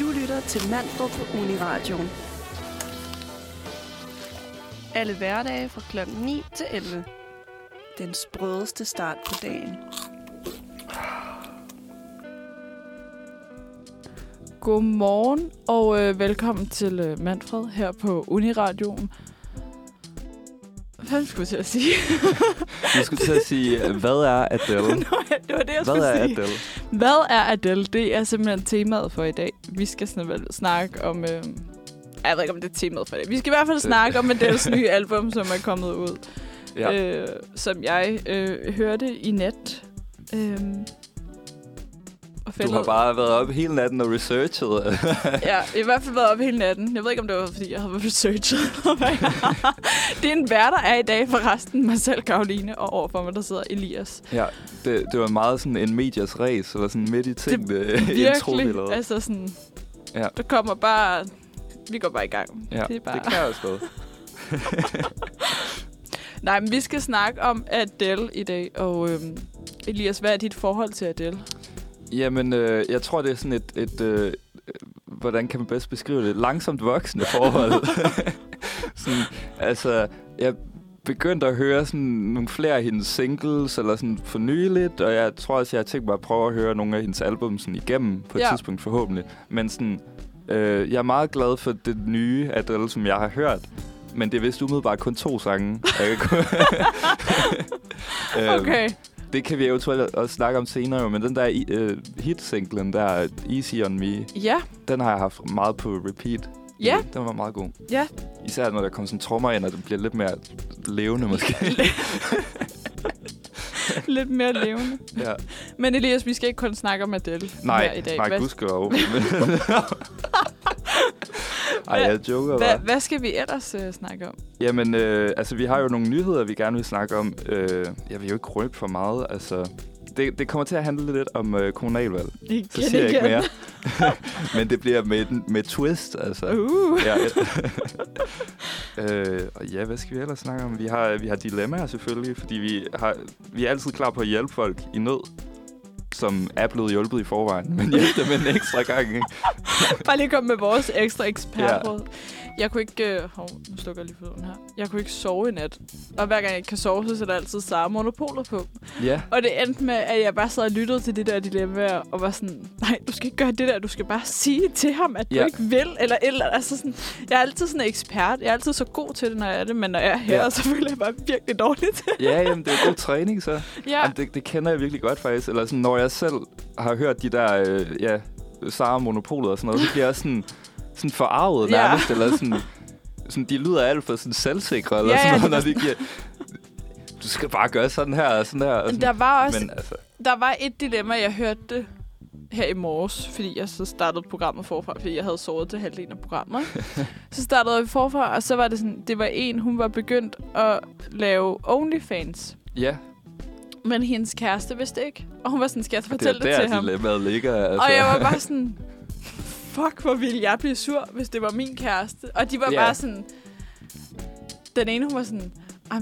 Du lytter til Manfred på Uniradion. Alle hverdage fra klokken 9 til 11. Den sprødeste start på dagen. Godmorgen og velkommen til Manfred her på Uniradioen. Hvad skulle jeg til at sige? Du skulle til at sige, hvad er Adele? Nå, det var det, jeg skulle sige. Adele? Hvad er Adele? Det er simpelthen temaet for i dag. Vi skal snakke om... Jeg ved ikke, om det er temaet for i dag. Vi skal i hvert fald snakke om Adeles nye album, som er kommet ud. Ja. Som jeg hørte i nat. Du har bare været oppe hele natten og researchet. Ja, i hvert fald været oppe hele natten. Jeg ved ikke, om det var, fordi jeg havde researchet. Det er en værter er i dag for resten. Mig selv, Caroline, og overfor mig, der sidder Elias. Ja, det var meget sådan en medias race, eller sådan midt i ting. Virkelig, altså sådan... Ja. Der kommer bare... Vi går bare i gang. Ja, det er bare... det kan også godt. Nej, men vi skal snakke om Adele i dag, og Elias, hvad er dit forhold til Adele? Jamen, jeg tror, det er sådan et hvordan kan man bedst beskrive det? Langsomt voksende forhold. Sådan, altså, jeg begyndte at høre sådan nogle flere af hendes singles, eller sådan for nyligt, og jeg tror også, jeg har tænkt mig at prøve at høre nogle af hendes album sådan igennem, på et tidspunkt forhåbentlig. Men sådan, jeg er meget glad for det nye Adele, som jeg har hørt, men det er vist umiddelbart kun 2 sange. Okay. Det kan vi eventuelt også snakke om senere, men den der hitsinglen der, Easy On Me, den har jeg haft meget på repeat. Ja. Den var meget god. Ja. Især når der kommer sådan trommer ind, og den bliver lidt mere levende måske. Lidt mere levende. Ja. Men Elias, vi skal ikke kun snakke om Adele her i dag. Nej, gudskelov. Ej, jeg joker, hvad skal vi ellers snakke om? Jamen, altså, vi har jo nogle nyheder, vi gerne vil snakke om. Jeg vil jo ikke røbe for meget, altså... Det kommer til at handle lidt om kommunalvalg. Så siger jeg ikke mere. Men det bliver med twist, altså. Ja, og ja, hvad skal vi ellers snakke om? Vi har dilemmaer selvfølgelig, fordi vi er altid klar på at hjælpe folk i nød, som er blevet hjulpet i forvejen, men hjælpe dem en ekstra gang. Ikke? Bare lige komme med vores ekstra ekspertråd. Ja. Jeg kunne ikke... nu slukker jeg lige for den her. Jeg kunne ikke sove i nat. Og hver gang jeg ikke kan sove, så sætter jeg altid samme monopoler på. Ja. Og det endte med, at jeg bare sad og lyttede til det der dilemma, og var sådan, nej, du skal ikke gøre det der. Du skal bare sige til ham, at du ikke vil. Eller altså sådan, jeg er altid sådan en ekspert. Jeg er altid så god til det, når jeg er det. Men når jeg er her, så føler jeg bare virkelig dårligt. Ja, jamen, det er god træning, så. Ja. Jamen, det kender jeg virkelig godt, faktisk. Eller sådan, når jeg selv har hørt de der, Sara-monopolet og sådan noget, så bliver jeg sådan forarvet nærmest, eller sådan, de lyder alt for sådan selvsikre, eller sådan noget, når de giver, du skal bare gøre sådan her, og sådan her. Og sådan. Der var også, der var et dilemma, jeg hørte det her i morges, fordi jeg så startede programmet forfra, fordi jeg havde sovet til halvdelen af programmet. Så startede jeg forfra, og så var det sådan, det var hun var begyndt at lave OnlyFans. Ja. Men hendes kæreste vidste ikke. Og hun var sådan, skal jeg fortælle det til ham? Det er der, dilemmaet ligger. Altså. Og jeg var bare sådan, fuck, hvor ville jeg blive sur, hvis det var min kæreste. Og de var bare sådan, den ene, hun var sådan,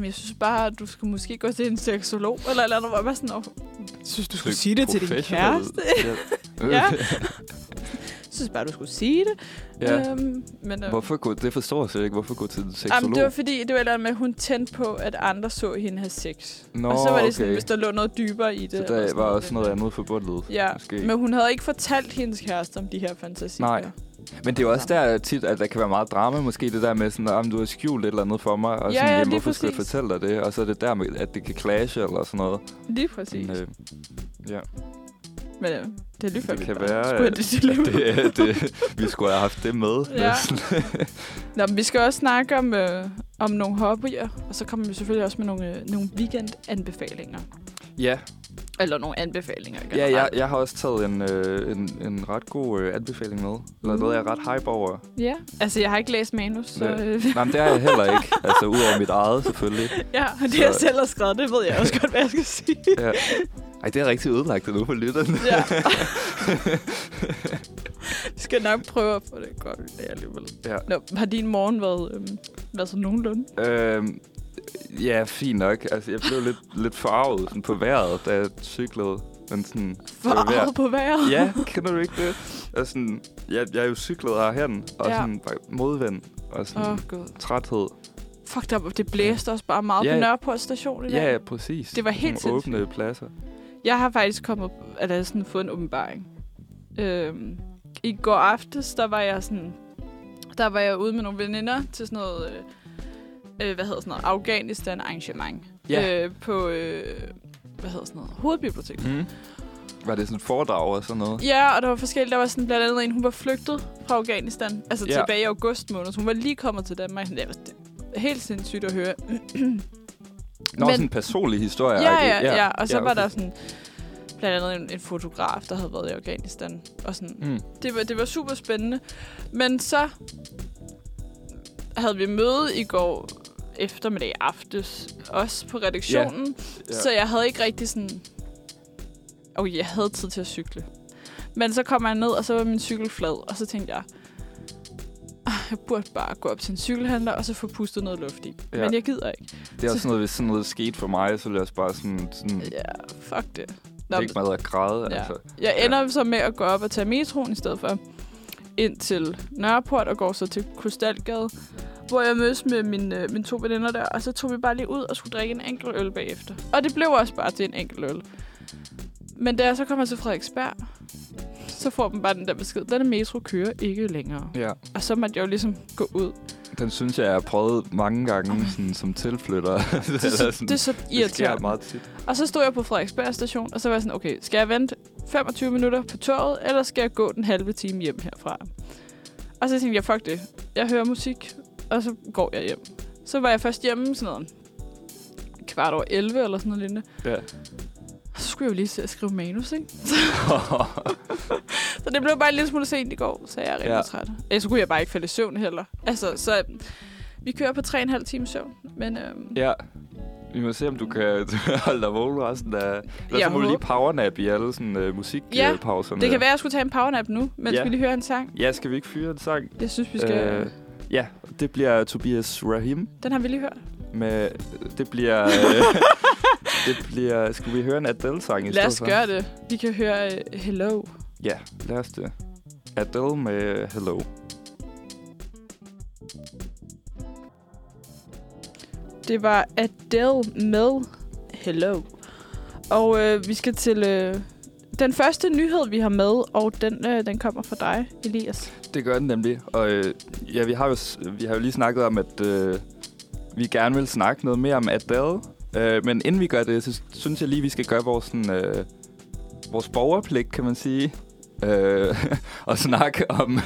jeg synes bare, du skulle måske gå til en seksolog, eller andet. Var bare sådan, synes du skulle sige det til din kæreste? Ja. Jeg synes bare, du skulle sige det. Ja. Men, hvorfor gå? Det forstår jeg slet ikke. Hvorfor gå til en seksolog? Jamen, det var fordi, det var eller med, at hun tændte på, at andre så hende have sex. Nå, og så var det sådan, hvis der lå noget dybere i det. Så der var også noget andet forbundet. Ja, måske. Men hun havde ikke fortalt hendes kæreste om de her fantasier. Nej. Men det er jo også der tit, at der kan være meget drama. Måske det der med sådan, du har skjult et eller andet for mig. Og sådan, jamen, hvorfor skulle jeg fortælle dig det? Og så er det der med, at det kan clashe eller sådan noget. Lige præcis. Men, men det er lige før, det kan være, vi skulle have haft det med. Ja. Nå, men vi skal også snakke om, om nogle hobbyer, og så kommer vi selvfølgelig også med nogle weekendanbefalinger. Ja. Eller nogle anbefalinger. Generelt. Ja, jeg har også taget en ret god anbefaling med. Eller noget, jeg er ret hype over. Ja, altså jeg har ikke læst manus, så... Nej, men det har jeg heller ikke. Altså ud over mit eget, selvfølgelig. Ja, og det jeg selv har skrevet, det ved jeg også godt, hvad jeg skal sige. Ja. Ej, det er rigtig ødelagt det nu på lytterne. Ja. Vi skal nok prøve at få det godt i dag alligevel. Ja. Nå, har din morgen været, været sådan nogenlunde? Ja, fint nok. Altså, jeg blev lidt forarvet sådan på vejret, da jeg cyklede. Men sådan, forarvet på vejret? Ja, kender du ikke det? Og sådan, jeg er jo cyklet og herhen, og sådan modvind, og sådan træthed. Fuck, det blæste også bare meget på Nørreport station i dag. Ja, præcis. Det var helt sindssygt. Åbne pladser. Jeg har faktisk fået en åbenbaring. I går aftes, der var jeg ude med nogle veninder til sådan noget, Afghanistan arrangement. Ja. På, hovedbiblioteket. Mm. Var det sådan et foredrag og sådan noget? Ja, og der var forskellige. Der var sådan blandt andet en, hun var flygtet fra Afghanistan. Altså tilbage i august måned. Så hun var lige kommet til Danmark. Det var helt sindssygt at høre. Nå, men sådan en personlig historie. Ja. Og så var der sådan blandt andet en fotograf, der havde været i Afghanistan. Og sådan. Mm. Det var super spændende. Men så havde vi møde i går eftermiddag aftes. Også på redaktionen. Så jeg havde ikke rigtig sådan... Og jeg havde tid til at cykle. Men så kom jeg ned, og så var min cykel flad. Og så tænkte jeg, jeg burde bare gå op til en cykelhandler, og så få pustet noget luft i. Ja. Men jeg gider ikke. Det er også sådan noget, hvis sådan noget skete for mig, så lød jeg bare sådan... Ja, fuck det. Det er ikke meget at græde, altså. Jeg ender så med at gå op og tage metroen i stedet for ind til Nørreport, og går så til Krystalgade, hvor jeg mødtes med mine to veninder der, og så tog vi bare lige ud og skulle drikke en enkelt øl bagefter. Og det blev også bare til en enkelt øl. Men da jeg så kommer til Fredriksberg, så får man bare den der besked. Den metro kører ikke længere. Ja. Og så måtte jeg jo ligesom gå ud. Den synes jeg har prøvet mange gange sådan, som tilflytter. Det er så irriterende. Det meget tit. Og så stod jeg på Frederiksberg station, og så var jeg sådan, okay, skal jeg vente 25 minutter på toget, eller skal jeg gå den halve time hjem herfra? Og så tænkte jeg, fuck det. Jeg hører musik, og så går jeg hjem. Så var jeg først hjemme sådan noget, 11:15 eller sådan noget lignende. Ja. Så skulle jeg jo lige se at skrive manus, ikke? Så det blev bare en lille smule sent i går, så jeg er rigtig træt. Så kunne jeg bare ikke falde i søvn heller. Altså, så vi kører på 3,5 times søvn, men... Ja, vi må se, om du kan holde dig vågen resten af... Eller så må du lige powernap i alle sådan musikpauserne. Ja, det kan være, at jeg skulle tage en powernap nu, men skal vi lige høre en sang? Ja, skal vi ikke fyre en sang? Jeg synes, vi skal... Ja, det bliver Tobias Rahim. Den har vi lige hørt. Med, det bliver... Skal vi høre en Adele-sang i stedet for? Lad os gøre det. Vi kan høre Hello. Ja, lad os det. Adele med Hello. Det var Adele med Hello. Og vi skal til den første nyhed, vi har med, og den kommer fra dig, Elias. Det gør den nemlig. Og vi har jo lige snakket om, at vi gerne vil snakke noget mere om Adele. Men inden vi gør det, så synes jeg lige, vi skal gøre vores, sådan, vores borgerpligt, kan man sige. Og snakke om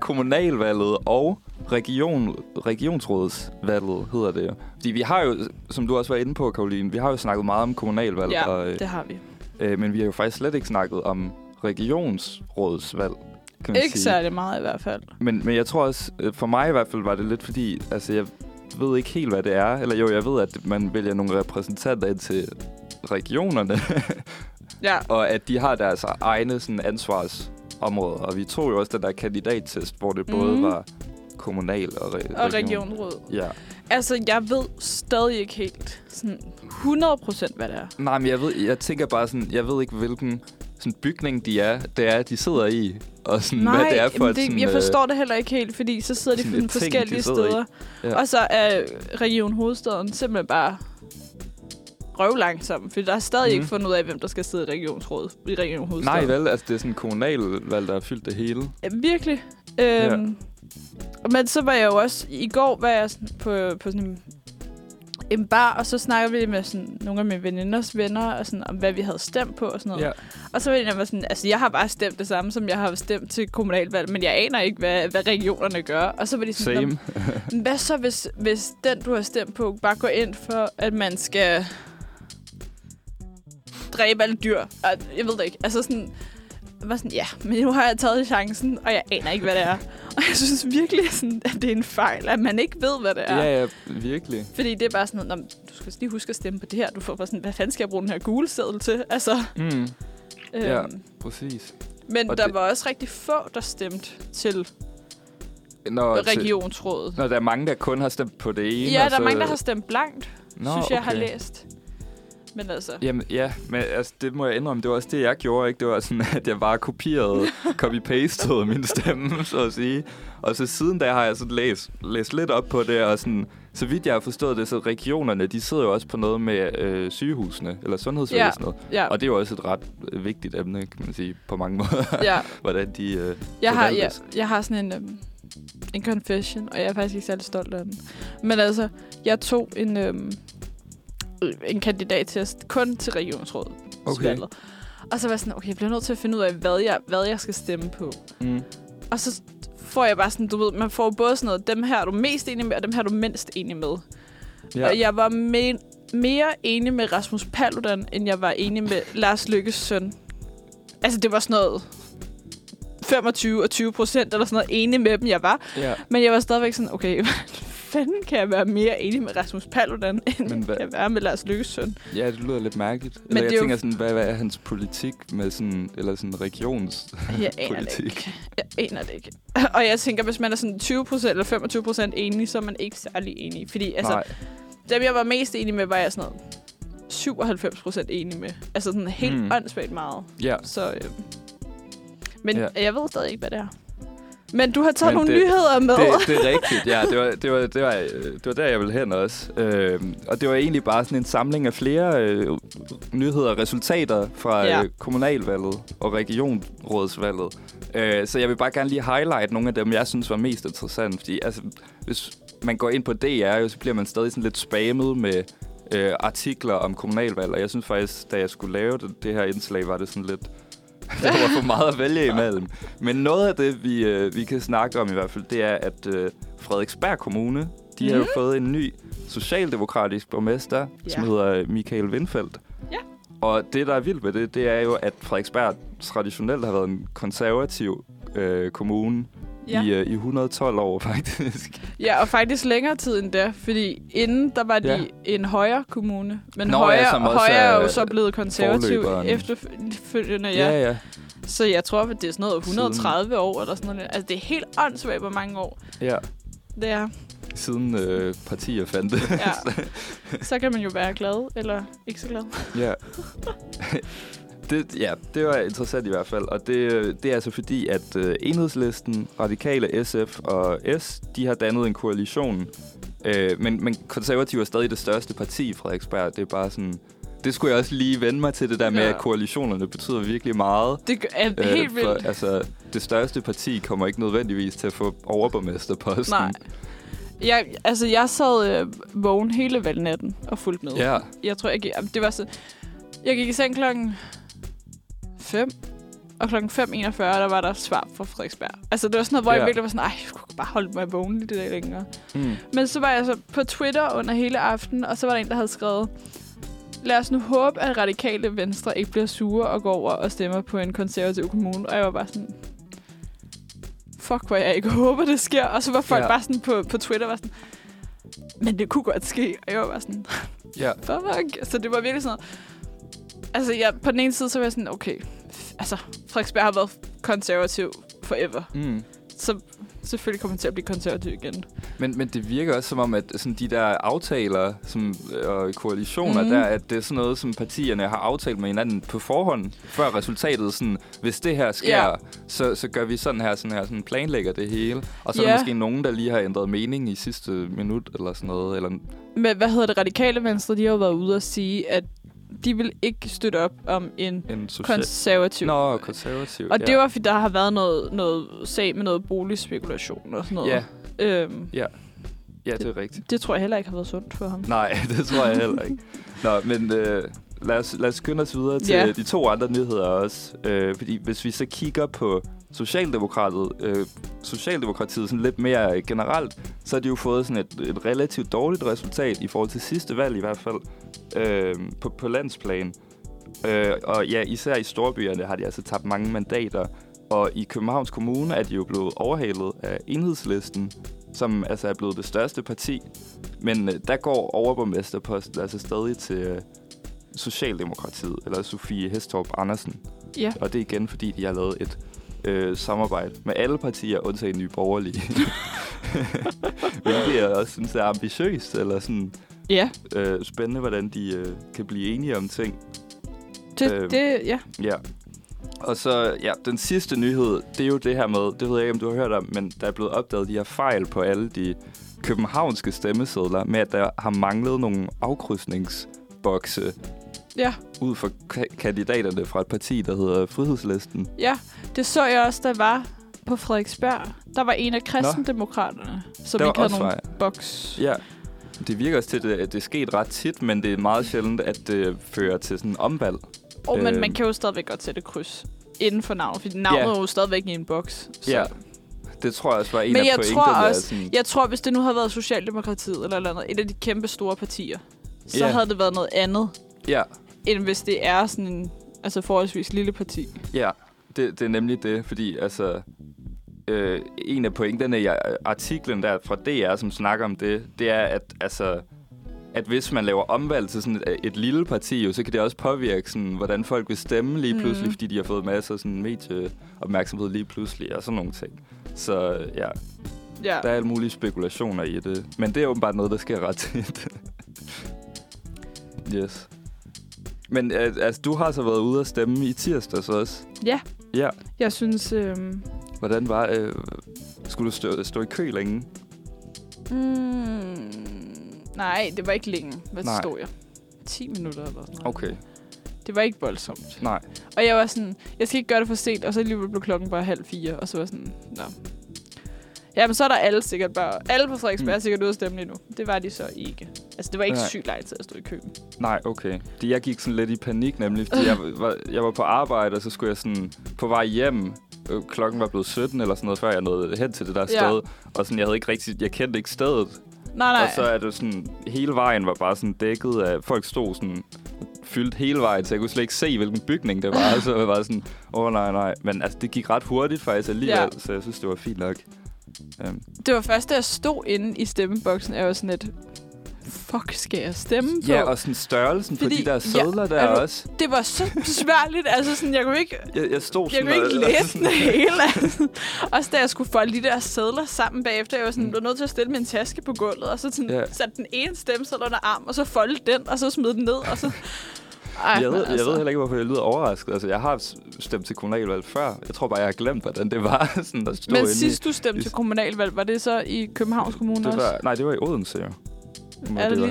kommunalvalget og regionsrådsvalget, hedder det jo. Fordi vi har jo, som du også var inde på, Caroline, vi har jo snakket meget om kommunalvalg. Ja, og, det har vi. Men vi har jo faktisk slet ikke snakket om regionsrådsvalg, kan man sige. Ikke særlig meget i hvert fald. Men jeg tror også, for mig i hvert fald var det lidt fordi, altså jeg ved ikke helt, hvad det er. Eller jo, jeg ved, at man vælger nogle repræsentanter ind til regionerne. Ja. Og at de har deres egne sådan, ansvarsområder. Og vi tog jo også den der kandidattest, hvor det både var kommunal og regionråd. Ja. Altså, jeg ved stadig ikke helt sådan 100%, hvad det er. Nej, men jeg tænker bare sådan, jeg ved ikke, hvilken sådan, bygning de sidder i. Og sådan, nej, hvad det er for et, sådan, jeg forstår det heller ikke helt, fordi så sidder de på forskellige steder. Ja. Og så er Region Hovedstaden simpelthen bare røvlangsom, for der er stadig ikke fundet ud af, hvem der skal sidde i regionsrådet i Region Hovedstaden. Nej, vel, altså det er sådan en kommunalvalg, der har fyldt det hele. Ja, virkelig. Men så var jeg jo også, i går var jeg sådan på sådan en bar, og så snakkede vi med sådan nogle af mine veninders venner, og sådan, om hvad vi havde stemt på og sådan noget. Ja. Og så var jeg sådan, altså jeg har bare stemt det samme, som jeg har stemt til kommunalvalg, men jeg aner ikke, hvad regionerne gør. Og så var de sådan, hvad så, hvis den, du har stemt på, bare går ind for, at man skal dræbe alle dyr? Og jeg ved det ikke, altså sådan... var sådan, ja, men nu har jeg taget chancen, og jeg aner ikke, hvad det er. Og jeg synes virkelig, sådan, at det er en fejl, at man ikke ved, hvad det er. Ja, virkelig. Fordi det er bare sådan noget, du skal lige huske at stemme på det her. Du får bare sådan, hvad fanden skal jeg bruge den her gule seddel til? Altså, ja, præcis. Men og der var også rigtig få, der stemte til regionsrådet. Nå, der er mange, der kun har stemt på det ene. Ja, der er mange, der har stemt blankt, synes jeg, jeg har læst. også, men altså... Jamen, ja, men altså, det må jeg indrømme. Det var også det, jeg gjorde, ikke? Det var sådan, at jeg bare kopierede, copy-pastede min stemme, så at sige. Og så siden da har jeg sådan læst lidt op på det, og sådan... Så vidt jeg har forstået det, så regionerne, de sidder jo også på noget med sygehusene, eller sundhedsvæsenet. Ja, ja. Og det er jo også et ret vigtigt emne, kan man sige, på mange måder. Ja. Hvordan de... Jeg har sådan en confession, og jeg er faktisk ikke særlig stolt af den. Men altså, jeg tog en kandidattest kun til regionsrådet. Okay. Og så var jeg sådan, okay, jeg bliver nødt til at finde ud af, hvad jeg skal stemme på. Mm. Og så... får jeg bare sådan, du ved, man får både sådan noget, dem her er du mest enig med, og dem her er du mindst enig med. Ja. Og jeg var mere enig med Rasmus Paludan, end jeg var enig med Lars Løkkes søn. Altså, det var sådan noget 25% og 20% eller sådan noget enig med dem, jeg var. Ja. Men jeg var stadigvæk sådan, okay, hvad fanden kan jeg være mere enig med Rasmus Paludan, end jeg var med Lars Løkkes søn? Ja, det lyder lidt mærkeligt. Men eller jeg tænker sådan, hvad er hans politik med sådan, eller sådan regionspolitik? Jeg aner det ikke. Og jeg tænker, hvis man er sådan 20% eller 25% enig, så er man ikke særlig enig. Fordi altså, dem jeg var mest enig med, var jeg sådan noget 97% enig med. Altså sådan helt åndssvagt meget. Yeah. Så, men jeg ved stadig ikke, hvad det er. Men du har taget nogle nyheder med. Det er rigtigt, ja. Det var der, jeg ville hen også. Og det var egentlig bare sådan en samling af flere nyheder og resultater fra kommunalvalget og regionrådsvalget. Så jeg vil bare gerne lige highlight nogle af dem, jeg synes var mest interessant. Fordi altså, hvis man går ind på DR, så bliver man stadig sådan lidt spammet med artikler om kommunalvalg. Og jeg synes faktisk, da jeg skulle lave det her indslag, var det sådan lidt... Der var for meget at vælge imellem. Men noget af det, vi kan snakke om i hvert fald, det er, at Fredriksberg Kommune, de har jo fået en ny socialdemokratisk borgmester, som hedder Michael Windfeldt. Ja. Og det, der er vildt ved det, det er jo, at Frederiksberg traditionelt har været en konservativ kommune i 112 år, faktisk. Ja, og faktisk længere tid end der, fordi inden, der var de en højere kommune. Men højere er jo så blevet konservativ efterfølgende, ja. Så jeg tror, at det er sådan noget 130 siden. År, eller sådan noget. Altså, det er helt åndssvagt, hvor mange år. Ja. Det er... Siden partier fandt det. Ja. Så kan man jo være glad, eller ikke så glad. Ja. Det var interessant i hvert fald, og det er altså fordi, at Enhedslisten, Radikale, SF og S, de har dannet en koalition. Men konservative er stadig det største parti i Frederiksberg. Det er bare sådan... Det skulle jeg også lige vende mig til, det der med, at koalitionerne betyder virkelig meget. Det er helt vildt. For, altså, det største parti kommer ikke nødvendigvis til at få overborgmesterposten. Nej. Jeg sad vågen hele valgnatten og fulgte med. Ja. Jeg tror ikke... Det var så... Jeg gik i seng klokken 5, og klokken 5.41, der var der svar fra Frederiksberg. Altså, det var sådan noget, hvor jeg virkelig var sådan, jeg skulle bare holde mig vågen lidt i dag længere. Mm. Men så var jeg så på Twitter under hele aftenen, og så var der en, der havde skrevet, lad os nu håbe, at Radikale Venstre ikke bliver sure og går over og stemmer på en konservativ kommune. Og jeg var bare sådan, fuck, hvor jeg ikke håber, det sker. Og så var folk bare sådan på Twitter, var sådan, men det kunne godt ske. Og jeg var bare sådan, fuck. Så det var virkelig sådan noget. Altså, på den ene side, så var jeg sådan, okay, altså, Frederiksberg har været konservativ forever. Mm. Så selvfølgelig kommer man til at blive konservativ igen. Men det virker også som om, at sådan, de der aftaler og koalitioner, der, at det er sådan noget, som partierne har aftalt med hinanden på forhånd, før resultatet sådan, hvis det her sker, så gør vi sådan her, planlægger det hele. Og så er der måske nogen, der lige har ændret mening i sidste minut, eller sådan noget. Eller... Men hvad hedder det? Radikale Venstre, de har jo været ude og sige, at de vil ikke støtte op om en konservativ. Nå, konservativ. Og det var, fordi der har været noget sag med noget boligspekulation og sådan noget. Ja. Ja, det er rigtigt. Det tror jeg heller ikke har været sundt for ham. Nej, det tror jeg heller ikke. Nå, men lad os skynde os videre til de to andre nyheder også. Fordi hvis vi så kigger på Socialdemokratiet sådan lidt mere generelt, så har de jo fået sådan et relativt dårligt resultat i forhold til sidste valg i hvert fald på landsplan. Og ja, især i storbyerne har de altså tabt mange mandater. Og i Københavns Kommune er de jo blevet overhalet af Enhedslisten, som altså er blevet det største parti. Men der går overborgmesterposten altså stadig til Socialdemokratiet, eller Sofie Hestorp Andersen. Ja. Og det er igen, fordi de har lavet et samarbejde med alle partier, undtagen Nye Borgerlige. Hvilket jeg også synes er ambitiøst, eller sådan... Ja. Spændende, hvordan de kan blive enige om ting. Ja. Og så, ja, den sidste nyhed, det er jo det her med, det ved jeg ikke, om du har hørt om, men der er blevet opdaget de her fejl på alle de københavnske stemmesedler, med at der har manglet nogle afkrydsningsbokse. Ja. Ud fra kandidaterne fra et parti, der hedder Frihedslisten. Ja, det så jeg også, der var på Fredriksberg. Der var en af kristendemokraterne, som ikke havde nogen boks. Ja. Det virker også til, at det er sket ret tit, men det er meget sjældent, at det fører til sådan en omvalg. Men man kan jo stadigvæk godt sætte kryds inden for navnet, fordi navnet er jo stadigvæk i en boks. Så. Ja, det tror jeg også var en af pointerne. Men jeg tror, hvis det nu havde været Socialdemokratiet eller andet, et af de kæmpe store partier, så havde det været noget andet, end hvis det er sådan en forholdsvis lille parti. Ja, det er nemlig det, fordi en af pointerne i artiklen der fra DR, som snakker om det, det er, at hvis man laver omvalg til sådan et lille parti, jo, så kan det også påvirke, sådan, hvordan folk vil stemme lige pludselig, fordi de har fået masser af sådan medieopmærksomhed lige pludselig og sådan nogle ting. Så ja, der er alle mulige spekulationer i det. Men det er åbenbart noget, der sker ret tit. Yes. Men du har så været ude at stemme i tirsdags også? Ja. Ja. Jeg synes... Hvordan var... skulle du stå i kø længe? Nej, det var ikke længe. Hvad stod jeg? 10 minutter eller sådan noget. Okay. Det var ikke voldsomt. Nej. Og jeg var sådan, jeg skal ikke gøre det for sent, og så alligevel blev klokken bare 3:30, og så var sådan, ja, men så er der alle sikkert bare, alle på Frederiksberg sikkert ude at stemme lige nu. Det var de så ikke. Det var ikke sygt lejt til at stå i køen. Nej, okay. Jeg gik sådan lidt i panik nemlig, fordi jeg var på arbejde, og så skulle jeg sådan på vej hjem. Klokken var blevet 17 eller sådan noget, før jeg nåede hen til det der sted. Og sådan, jeg kendte ikke stedet. Nej. Og så er det sådan, hele vejen var bare sådan dækket af, folk stod sådan fyldt hele vejen, så jeg kunne slet ikke se, hvilken bygning det var. Så jeg var sådan, nej. Men det gik ret hurtigt faktisk alligevel, så jeg synes, det var fint nok. Det var først, da jeg stod inde i stemmeboksen, jeg var sådan lidt, fuck, skal jeg stemme på? Ja, og sådan størrelsen på de der sædler der også. Det var så besværligt, sådan, jeg kunne ikke, jeg kunne ikke læse det hele. Også da jeg skulle folde de der sædler sammen bagefter, jeg var sådan, blev nødt til at stille min taske på gulvet, og så sådan, satte den ene stemmeseddel under arm, og så folde den, og så smide den ned, og så... Jeg ved heller ikke, hvorfor jeg lyder overrasket. Jeg har stemt til kommunalvalg før. Jeg tror bare, jeg har glemt, hvordan det var. Sådan, der stod. Men sidst du stemte til kommunalvalg, var det så i Københavns Kommune også? Nej, det var i Odense, jo.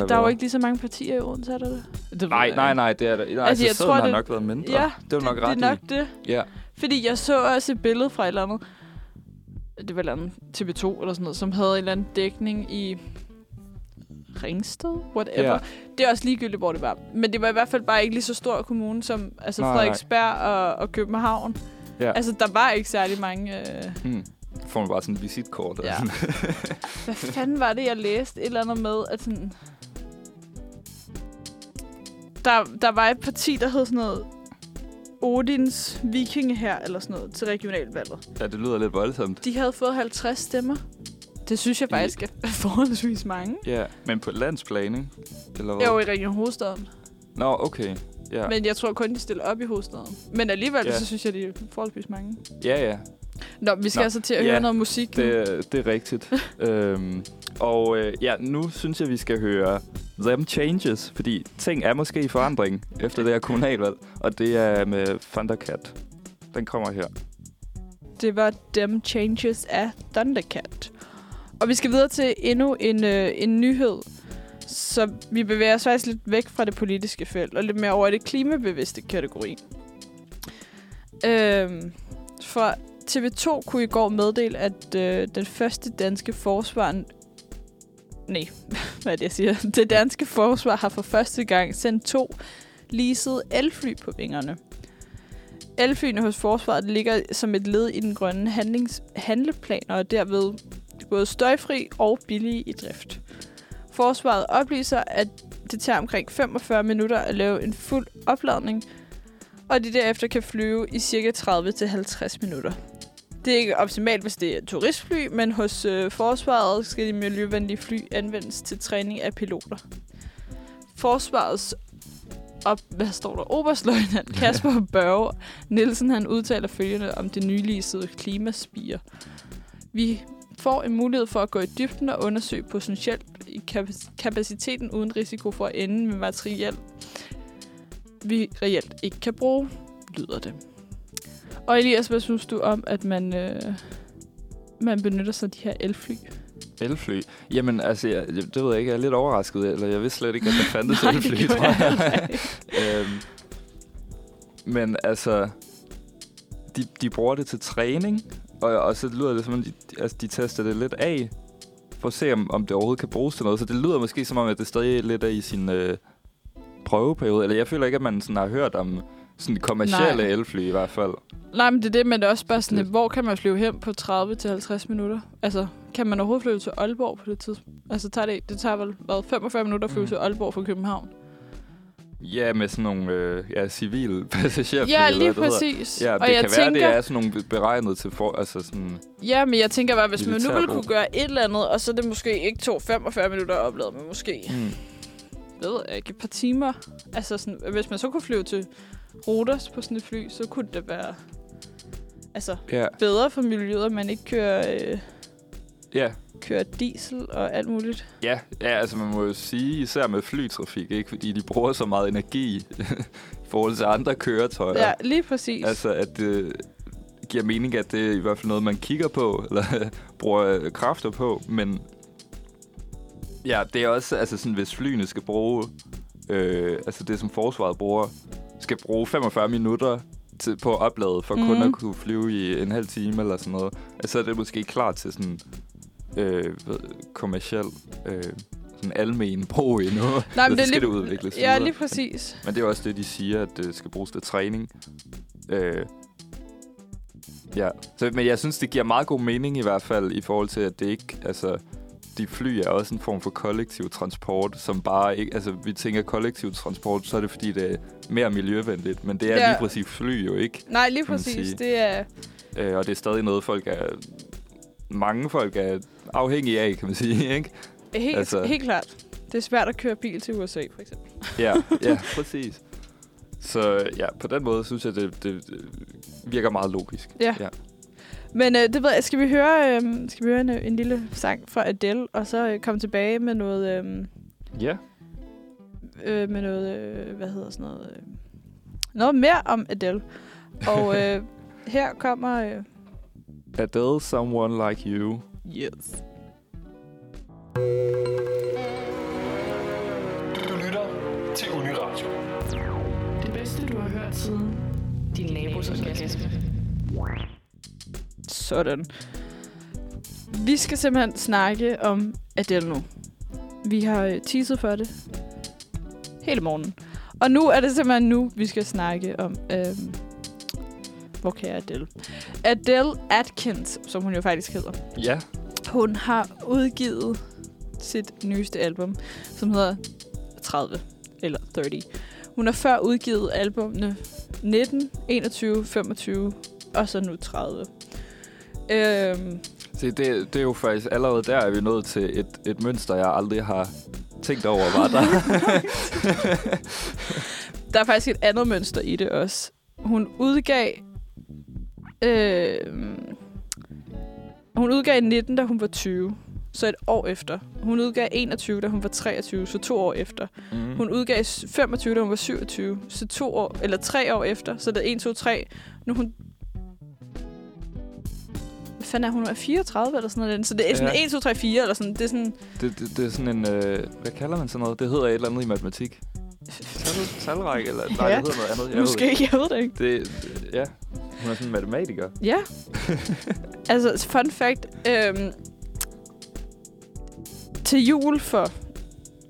Der var ikke lige så mange partier i Odense, er der det? Nej, det er der. Jeg tror, det har nok været mindre. Ja, det er nok det. Ja. Fordi jeg så også et billede fra et eller andet. Det var et eller andet TV2 eller sådan noget, som havde en eller anden dækning i... Ringsted? Whatever. Yeah. Det er også ligegyldigt, hvor det var. Men det var i hvert fald bare ikke lige så stor kommune som Frederiksberg og København. Yeah. Der var ikke særlig mange... Får man bare sådan et visitkort. Ja. Hvad fanden var det, jeg læste et eller andet med? At sådan... der var et parti, der hed sådan noget... Odins Vikinge her, eller sådan noget, til regionalvalget. Ja, det lyder lidt voldsomt. De havde fået 50 stemmer. Det synes jeg faktisk er forholdsvis mange. Ja, men på landsplan, ikke? Eller hvad? Jo, i Region Hovedstaden. Nå, okay. Yeah. Men jeg tror kun, de stiller op i hovedstaden. Men alligevel, så synes jeg, de er forholdsvis mange. Ja. Nå, vi skal til at høre noget musik. Det er rigtigt. Nu synes jeg, vi skal høre Them Changes, fordi ting er måske i forandring efter det her kommunalvalg. Og det er med Thundercat. Den kommer her. Det var Them Changes af Thundercat. Og vi skal videre til endnu en nyhed, så vi bevæger os faktisk lidt væk fra det politiske felt, og lidt mere over i det klimabevidste kategori. For TV2 kunne i går meddele, at den første danske forsvar... Det danske forsvar har for første gang sendt 2 leasede elfly på vingerne. Elflyene hos forsvaret ligger som et led i den grønne handleplan, og derved... både støjfri og billige i drift. Forsvaret oplyser, at det tager omkring 45 minutter at lave en fuld opladning, og de derefter kan flyve i ca. 30-50 minutter. Det er ikke optimalt, hvis det er turistfly, men hos forsvaret skal de miljøvenlige fly anvendes til træning af piloter. Forsvarets oberstløjtnant Kasper Børge Nielsen han udtaler følgende om det nyleasede klimaspire. Vi får en mulighed for at gå i dybden og undersøge potentielt i kapaciteten uden risiko for at ende med materiel, vi reelt ikke kan bruge, lyder det. Og Elias, hvad synes du om, at man benytter sig af de her elfly? Elfly? Jamen, altså, det ved jeg ikke. Jeg er lidt overrasket, eller jeg vidste slet ikke, at der fandtes elfly, tror jeg. Men altså, de bruger det til træning, og så lyder det som om, de tester det lidt af, for at se, om det overhovedet kan bruges til noget. Så det lyder måske som om, at det stadig lidt er i sin prøveperiode. Eller jeg føler ikke, at man sådan har hørt om sådan kommercielle elfly i hvert fald. Nej, men det er det, men det er også bare sådan, hvor kan man flyve hjem på 30-50 minutter? Altså, kan man overhovedet flyve til Aalborg på det tidspunkt? Altså, det tager vel 45 minutter at flyve til Aalborg fra København? Ja, med sådan nogle civile passagerfly. Ja, lige præcis. Ja, det og kan jeg være, det er sådan nogle beregnet til for... Altså sådan, ja, men jeg tænker bare, hvis man nu ville kunne gøre et eller andet, og så det måske ikke tog 45 minutter at oplade, men måske... ved ikke, et par timer. Altså, sådan, hvis man så kunne flyve til Rodos på sådan et fly, så kunne det være bedre for miljøet, at man ikke kører diesel og alt muligt. Ja, altså man må jo sige, især med flytrafik, ikke? Fordi de bruger så meget energi i forhold til andre køretøjer. Ja, lige præcis. Altså, at det giver mening, at det er i hvert fald noget, man kigger på, eller bruger kræfter på, men... Ja, det er også altså sådan, hvis flyene skal bruge, det som forsvaret bruger, skal bruge 45 minutter på at oplade, for kun at kunne flyve i en halv time eller sådan noget. Altså er det måske klar til sådan kommerciel, sådan almen brug endnu. Nej, men det skal det udvikles. Ja, lige præcis. Men det er også det, de siger, at det skal bruges til træning. Men jeg synes, det giver meget god mening i hvert fald, i forhold til, at det ikke... Altså, de fly er også en form for kollektiv transport, som bare ikke... Altså, vi tænker kollektiv transport, så er det, fordi det er mere miljøvenligt. Men det er lige præcis fly jo ikke. Nej, lige præcis. Det er... og det er stadig noget, mange folk er afhængige af, kan man sige, ikke? Helt klart. Det er svært at køre bil til USA, for eksempel. Ja, præcis. Så ja, på den måde synes jeg, det virker meget logisk. Ja. Men det ved jeg, skal vi høre en lille sang fra Adele, og så komme tilbage med noget... med noget, hvad hedder sådan noget... noget mere om Adele. Og her kommer... Adele, Someone Like You. Yes. Du lytter til Uniradion. Det bedste, du har hørt siden din nabos orgasme. Sådan. Vi skal simpelthen snakke om Adele nu. Vi har teaset for det hele morgenen. Og nu er det simpelthen vi skal snakke om... hvor kære Adele? Adele Atkins, som hun jo faktisk hedder. Ja. Hun har udgivet sit nyeste album, som hedder 30 eller 30. Hun har før udgivet albumene 19, 21, 25 og så nu 30. Se, det er jo faktisk allerede der, er vi nået til et mønster, jeg aldrig har tænkt over, var der. Der er faktisk et andet mønster i det også. Hun udgav 19, da hun var 20, så et år efter. Hun udgav 21, da hun var 23, så 2 år efter. Mm. Hun udgav 25, da hun var 27, så 2 år, eller 3 år efter, så det er 1, 2, 3. Nu hun... Fandt hun er 34 eller sådan noget. Så det er sådan 1, 2, 3, 4 eller sådan. Det er sådan... Det er sådan en... hvad kalder man sådan noget? Det hedder et eller andet i matematik. Talrække eller... Nej, ja. Det hedder noget andet. Jeg ved det ikke. Ja, hun er sådan en matematiker. Ja. Altså, fun fact. Til jul for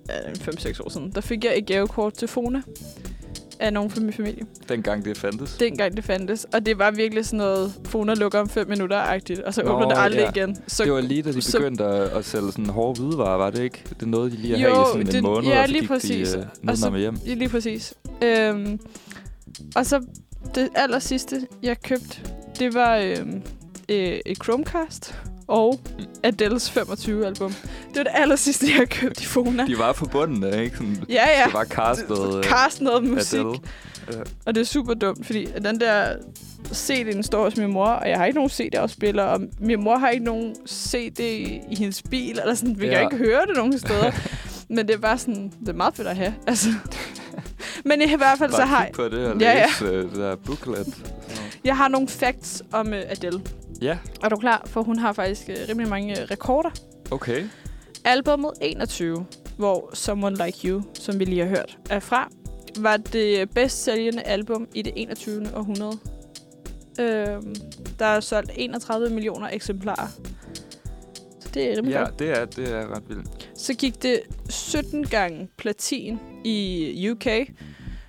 5-6 år siden, der fik jeg et gavekort til Fona af nogen fra min familie. Dengang det fandtes. Og det var virkelig sådan noget, Fona lukker om 5 minutter-agtigt, og så åbner det aldrig igen. Så, det var lige da de begyndte at sælge sådan hårde hvidevarer, var det ikke? Det er noget, de lige har i sådan en måned, ja, og så gik præcis. De nedenom med hjem. Ja, lige præcis. Og så det allersidste, jeg købte, det var et Chromecast. og Adeles 25-album. Det var det allersidste, jeg købte i Fona. De var forbundet, ikke? Sådan, ja. Det var castet musik. Ja. Og det er super dumt, fordi den der CD'en står hos min mor, og jeg har ikke nogen CD-afspiller, og min mor har ikke nogen CD i hendes bil, eller sådan. Vi kan ikke høre det nogen steder. Men det er bare sådan, det er meget fedt at have, altså. Men i hvert fald bare så har jeg... Bare kig på det og læse det der booklet. Jeg har nogle facts om Adele. Ja. Er du klar? For hun har faktisk rimelig mange rekorder. Okay. Albummet 21, hvor Someone Like You, som vi lige har hørt, er fra, var det bedst sælgende album i det 21. århundrede. Der er solgt 31 millioner eksemplarer. Så det er rimelig godt. Ja, det er ret vildt. Så gik det 17 gange platin i UK,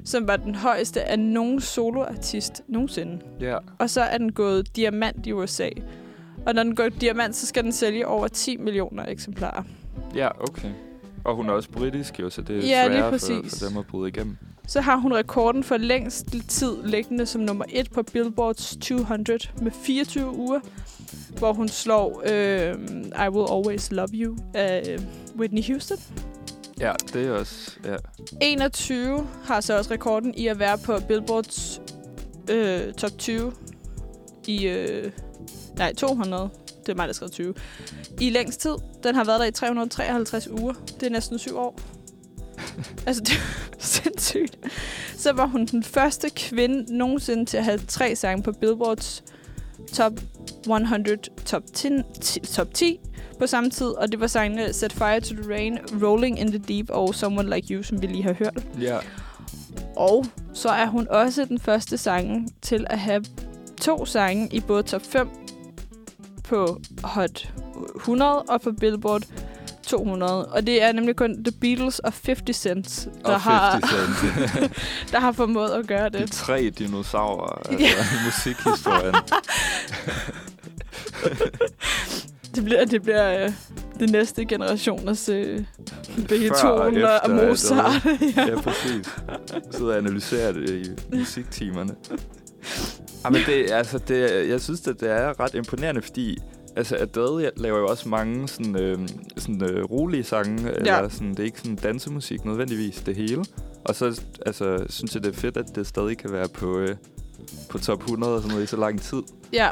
som var den højeste af nogen soloartist nogensinde. Yeah. Og så er den gået diamant i USA. Og når den går diamant, så skal den sælge over 10 millioner eksemplarer. Ja, yeah, okay. Og hun er også britisk jo, så det er sværere for dem at bryde igennem. Så har hun rekorden for længst tid liggende som nummer 1 på Billboards 200 med 24 uger, hvor hun slår I Will Always Love You af Whitney Houston. Ja, det er også... Ja. 21 har så også rekorden i at være på Billboards top 20 i... 200. Det er mig, der skrev 20. I længst tid. Den har været der i 353 uger. Det er næsten 7 år. Altså, det er sindssygt. Så var hun den første kvinde nogensinde til at have 3 sange på Billboards top 100, top 10 på samme tid, og det var sangene Set Fire to the Rain, Rolling in the Deep og Someone Like You, som vi lige har hørt. Yeah. Og så er hun også den første sangen til at have 2 sange i både top 5 på Hot 100 og på Billboard 200. Og det er nemlig kun The Beatles og 50 Cent, der har formået at gøre det. De 3 dinosaurer i musikhistorien. Det bliver den næste generationers Beethoven og Mozart. Ja, præcis. Sidder og analyserer det i musiktimerne. Men jeg synes, at det er ret imponerende, fordi altså Adele laver jo også mange sådan, rolige sange, eller sådan, det er ikke sådan dansemusik nødvendigvis det hele. Og så altså, synes jeg, det er fedt, at det stadig kan være på top 100 og sådan noget i så lang tid. Ja.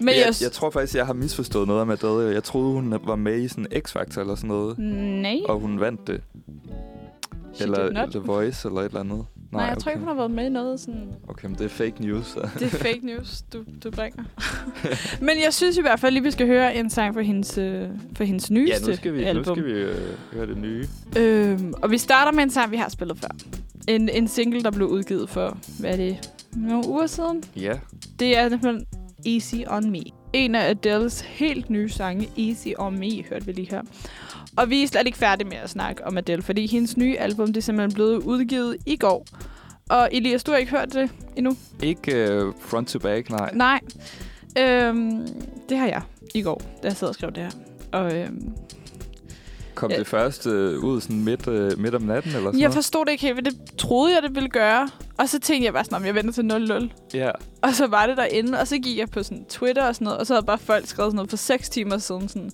Men jeg tror faktisk, jeg har misforstået noget om Adele. Jeg troede, hun var med i sådan X-Factor eller sådan noget. Nej. Og hun vandt det. Eller The Voice eller et eller andet. Nej, jeg tror ikke, hun har været med i noget sådan... Okay, men det er fake news. Så. Det er fake news, du bringer. Men jeg synes i hvert fald lige, vi skal høre en sang fra hendes nyeste album. Nu skal vi høre det nye. Og vi starter med en sang, vi har spillet før. En single, der blev udgivet for, hvad er det, nogle uger siden? Ja. Yeah. Det er nemlig Easy On Me. En af Adeles helt nye sange, Easy On Me, hørte vi lige her. Og vi er slet ikke færdige med at snakke om Adele, fordi hendes nye album, det er simpelthen blevet udgivet i går. Og Elias, du har ikke hørt det endnu? Ikke front to back, nej. Nej. Det har jeg i går, da jeg sad og skrev det her. Og, kom det først ud sådan midt om natten? Eller sådan jeg forstod det ikke helt, det troede jeg, det ville gøre. Og så tænkte jeg bare sådan, om jeg venter til 00. Yeah. Og så var det derinde, og så gik jeg på sådan Twitter og sådan noget, og så havde bare folk skrevet sådan noget for 6 timer siden sådan...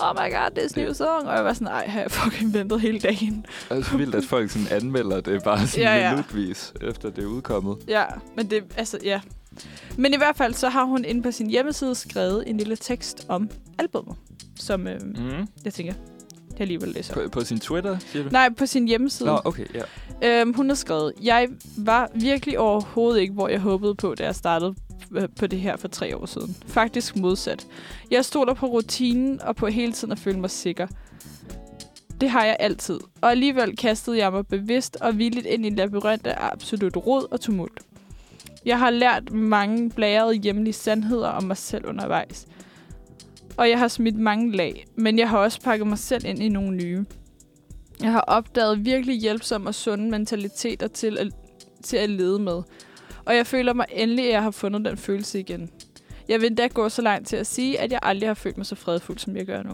Oh my god, det er en ny sang. Og jeg var sådan, ej, har jeg fucking ventet hele dagen. Det er så vildt, at folk sådan anmelder det bare sådan minutvis, efter det er udkommet. Ja, men det, altså, ja. Men i hvert fald, så har hun inde på sin hjemmeside skrevet en lille tekst om albumet, som jeg tænker, jeg lige vil læse. På sin Twitter, siger du? Nej, på sin hjemmeside. Nå, okay, ja. Hun har skrevet, jeg var virkelig overhovedet ikke, hvor jeg håbede på, da jeg startede på det her for 3 år siden. Faktisk modsat. Jeg stoler på rutinen og på hele tiden at føle mig sikker. Det har jeg altid. Og alligevel kastede jeg mig bevidst og villigt ind i en labyrint af absolut rod og tumult. Jeg har lært mange blærede hjemlige sandheder om mig selv undervejs. Og jeg har smidt mange lag, men jeg har også pakket mig selv ind i nogle nye. Jeg har opdaget virkelig hjælpsomme og sunde mentaliteter til at lede med. Og jeg føler mig endelig, at jeg har fundet den følelse igen. Jeg vil endda gå så langt til at sige, at jeg aldrig har følt mig så fredfuld, som jeg gør nu.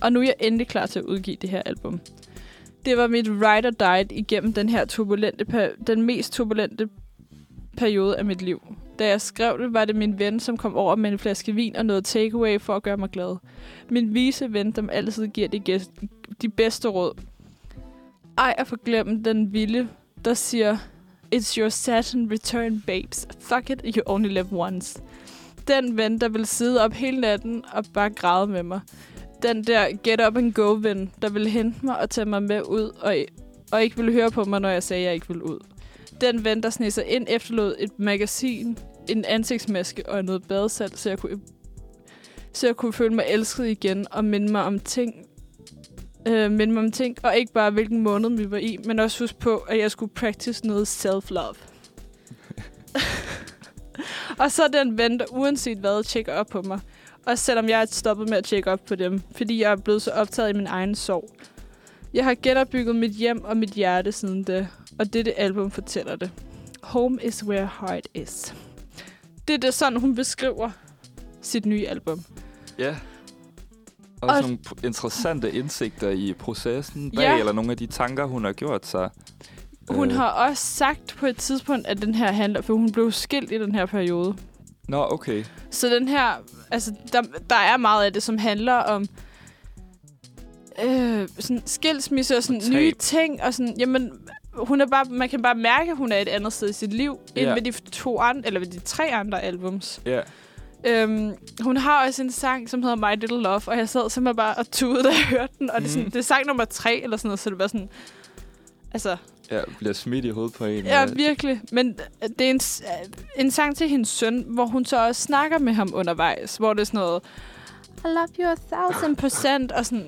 Og nu er jeg endelig klar til at udgive det her album. Det var mit ride or die igennem den mest turbulente periode af mit liv. Da jeg skrev det, var det min ven, som kom over med en flaske vin og noget takeaway for at gøre mig glad. Min vise ven, der altid giver de bedste råd. Ej, at forglemme den vilde, der siger, It's your Saturn return, babes. Fuck it, you only live once. Den ven, der ville sidde op hele natten og bare græde med mig. Den der get up and go-ven, der ville hente mig og tage mig med ud og ikke ville høre på mig, når jeg sagde, at jeg ikke ville ud. Den ven, der sneg sig ind, efterlod et magasin, en ansigtsmaske og noget badesalt, så jeg kunne føle mig elsket igen og minde mig om ting, og ikke bare hvilken måned vi var i, men også huske på, at jeg skulle practice noget self-love. Og så den ven, der uanset hvad, tjekker op på mig. Også selvom jeg er stoppet med at tjekke op på dem, fordi jeg er blevet så optaget i min egen sorg. Jeg har genopbygget mit hjem og mit hjerte siden det, og dette album fortæller det. Home is where heart is. Det er sådan, hun beskriver sit nye album. Ja. Og nogle interessante indsigter i processen bag, ja. Eller nogle af de tanker, hun har gjort sig. Hun har også sagt på et tidspunkt, at den her handler, for hun blev skilt i den her periode. Nå, okay. Så den her, altså, der er meget af det, som handler om sådan skilsmisse og sådan nye ting. Og sådan, jamen, hun er bare, man kan bare mærke, at hun er et andet sted i sit liv, end ved de tre andre albums. Ja. Yeah. Hun har også en sang, som hedder My Little Love, og jeg sad simpelthen bare og tudede, da jeg hørte den. Og det er, sådan, det er sang nummer 3, eller sådan noget, så det var sådan... Altså... Ja, bliver smidt i hovedet på en. Ja, virkelig. Men det er en sang til hendes søn, hvor hun så også snakker med ham undervejs, hvor det er sådan noget... I love you 1000%, og sådan...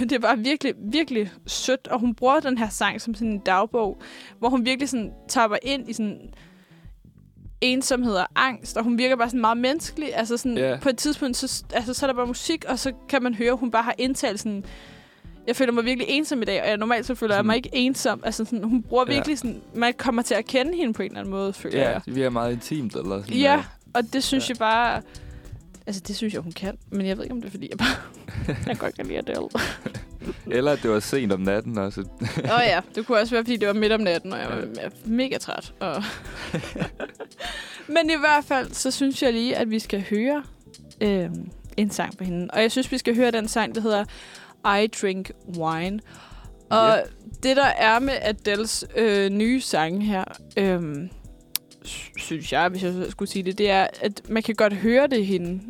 Det er bare virkelig, virkelig sødt, og hun bruger den her sang som sådan en dagbog, hvor hun virkelig sådan tapper ind i sådan... ensomhed og angst, og hun virker bare sådan meget menneskelig. Altså sådan, På et tidspunkt, så er der bare musik, og så kan man høre, at hun bare har indtalt sådan, jeg føler mig virkelig ensom i dag, og jeg normalt så føler jeg mig ikke ensom. Altså sådan, hun bruger virkelig sådan, man kommer til at kende hende på en eller anden måde, føler jeg. Ja, vi er meget intimt, eller sådan noget. Og det synes jeg bare, altså det synes jeg, hun kan, men jeg ved ikke, om det er, fordi jeg bare, jeg godt kan lide Adele. Eller at det var sent om natten, altså. Ja, det kunne også være, fordi det var midt om natten, og jeg var mega træt. Og men i hvert fald, så synes jeg lige, at vi skal høre en sang på hende. Og jeg synes, vi skal høre den sang, der hedder I Drink Wine. Og det, der er med Adeles nye sang her, synes jeg, hvis jeg skulle sige det, det er, at man kan godt høre det hende.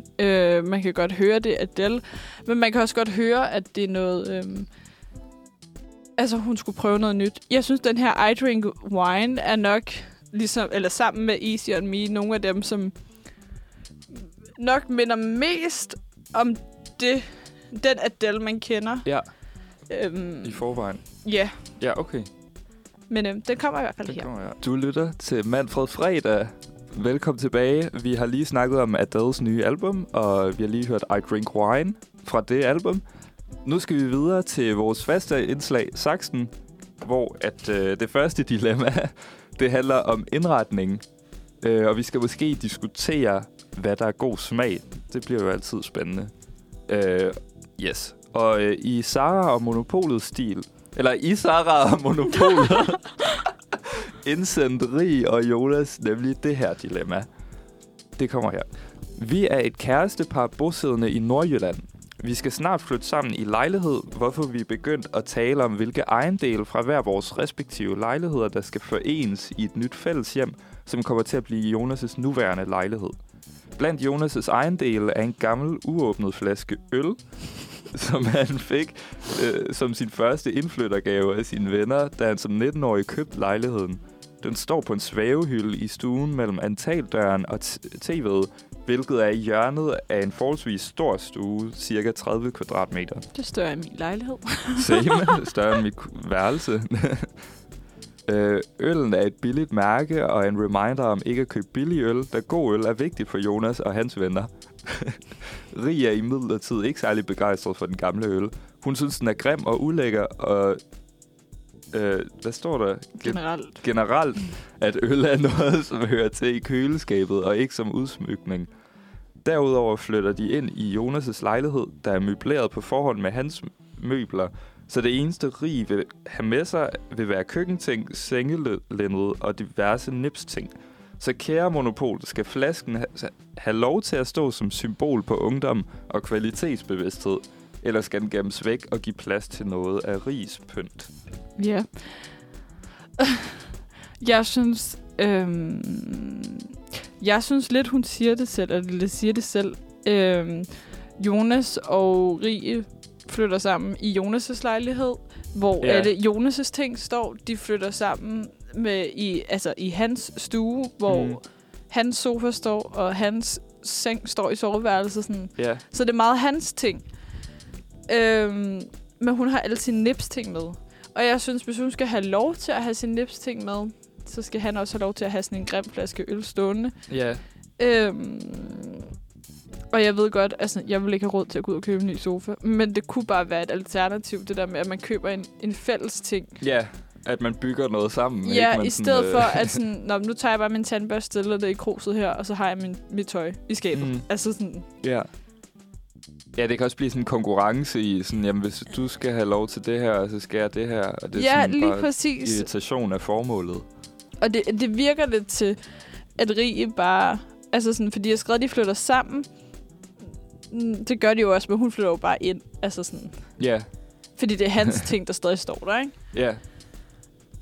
Man kan godt høre det Adele. Men man kan også godt høre, at det er noget... altså, hun skulle prøve noget nyt. Jeg synes, den her I Drink Wine er nok, ligesom, eller sammen med Easy On Me, nogle af dem, som nok minder mest om det, den Adele, man kender. Ja. I forvejen. Ja. Yeah. Ja, okay. Men den kommer i hvert fald her. Kommer, ja. Du lytter til Manfred Fredag. Velkommen tilbage. Vi har lige snakket om Adeles nye album, og vi har lige hørt I Drink Wine fra det album. Nu skal vi videre til vores faste indslag, Saksen, hvor at, det første dilemma, det handler om indretning. Og vi skal måske diskutere, hvad der er god smag. Det bliver jo altid spændende. Yes. Og i Sarah og Monopolets stil, eller i Sarah og Monopolet, indsendte Rig og Jonas nemlig det her dilemma. Det kommer her. Vi er et kærestepar bosiddende i Nordjylland. Vi skal snart flytte sammen i lejlighed, hvorfor vi er begyndt at tale om, hvilke ejendele fra hver vores respektive lejligheder, der skal forenes i et nyt fælles hjem, som kommer til at blive Jonas' nuværende lejlighed. Blandt Jonas' ejendele er en gammel, uåbnet flaske øl, som han fik som sin første indflyttergave af sine venner, da han som 19-årig købte lejligheden. Den står på en svævehylde i stuen mellem antaldøren og tv'et, hvilket er i hjørnet af en forholdsvis stor stue, ca. 30 kvadratmeter. Det er større end min lejlighed. Same, større end mit værelse. Øllen er et billigt mærke og en reminder om ikke at købe billig øl, da god øl er vigtigt for Jonas og hans venner. Rig er imidlertid ikke særlig begejstret for den gamle øl. Hun synes, den er grim og ulækker, og hvad står der? Generelt, at øl er noget, som hører til i køleskabet og ikke som udsmykning. Derudover flytter de ind i Jonas' lejlighed, der er møbleret på forhånd med hans møbler, så det eneste Rig vil have med sig vil være køkkenting, sengelændet og diverse nipsting. Så kære monopol, skal flasken have lov til at stå som symbol på ungdom og kvalitetsbevidsthed, eller skal den gemmes væk og give plads til noget af rigspynt? Ja. Jeg synes lidt, hun siger det selv, eller siger det selv. Jonas og Rie flytter sammen i Jonas' lejlighed, hvor alle Jonas' ting står. De flytter sammen med i hans stue, hvor hans sofa står, og hans seng står i soveværelset. Sådan. Yeah. Så det er meget hans ting. Men hun har alle sine nips-ting med. Og jeg synes, hvis hun skal have lov til at have sine nips-ting med, så skal han også have lov til at have sådan en grim flaske øl stående. Ja. Yeah. Og jeg ved godt, altså, jeg vil ikke have råd til at gå ud og købe en ny sofa, men det kunne bare være et alternativ, det der med, at man køber en fælles ting. Ja, yeah, at man bygger noget sammen. Ja, ikke? Man i stedet for, at sådan, nu tager jeg bare min tandbørste, stiller det i kruset her, og så har jeg mit tøj i skabet. Mm. Altså sådan. Ja. Yeah. Ja, det kan også blive sådan en konkurrence i sådan, jamen hvis du skal have lov til det her, så skal jeg det her. Og det er sådan lige bare præcis. Irritation af formålet. Og det virker lidt til, at Rie bare... Altså sådan, fordi jeg skrev, de flytter sammen. Det gør de jo også, men hun flytter jo bare ind. Altså sådan... Ja. Yeah. Fordi det er hans ting, der stadig står der, ikke? Ja.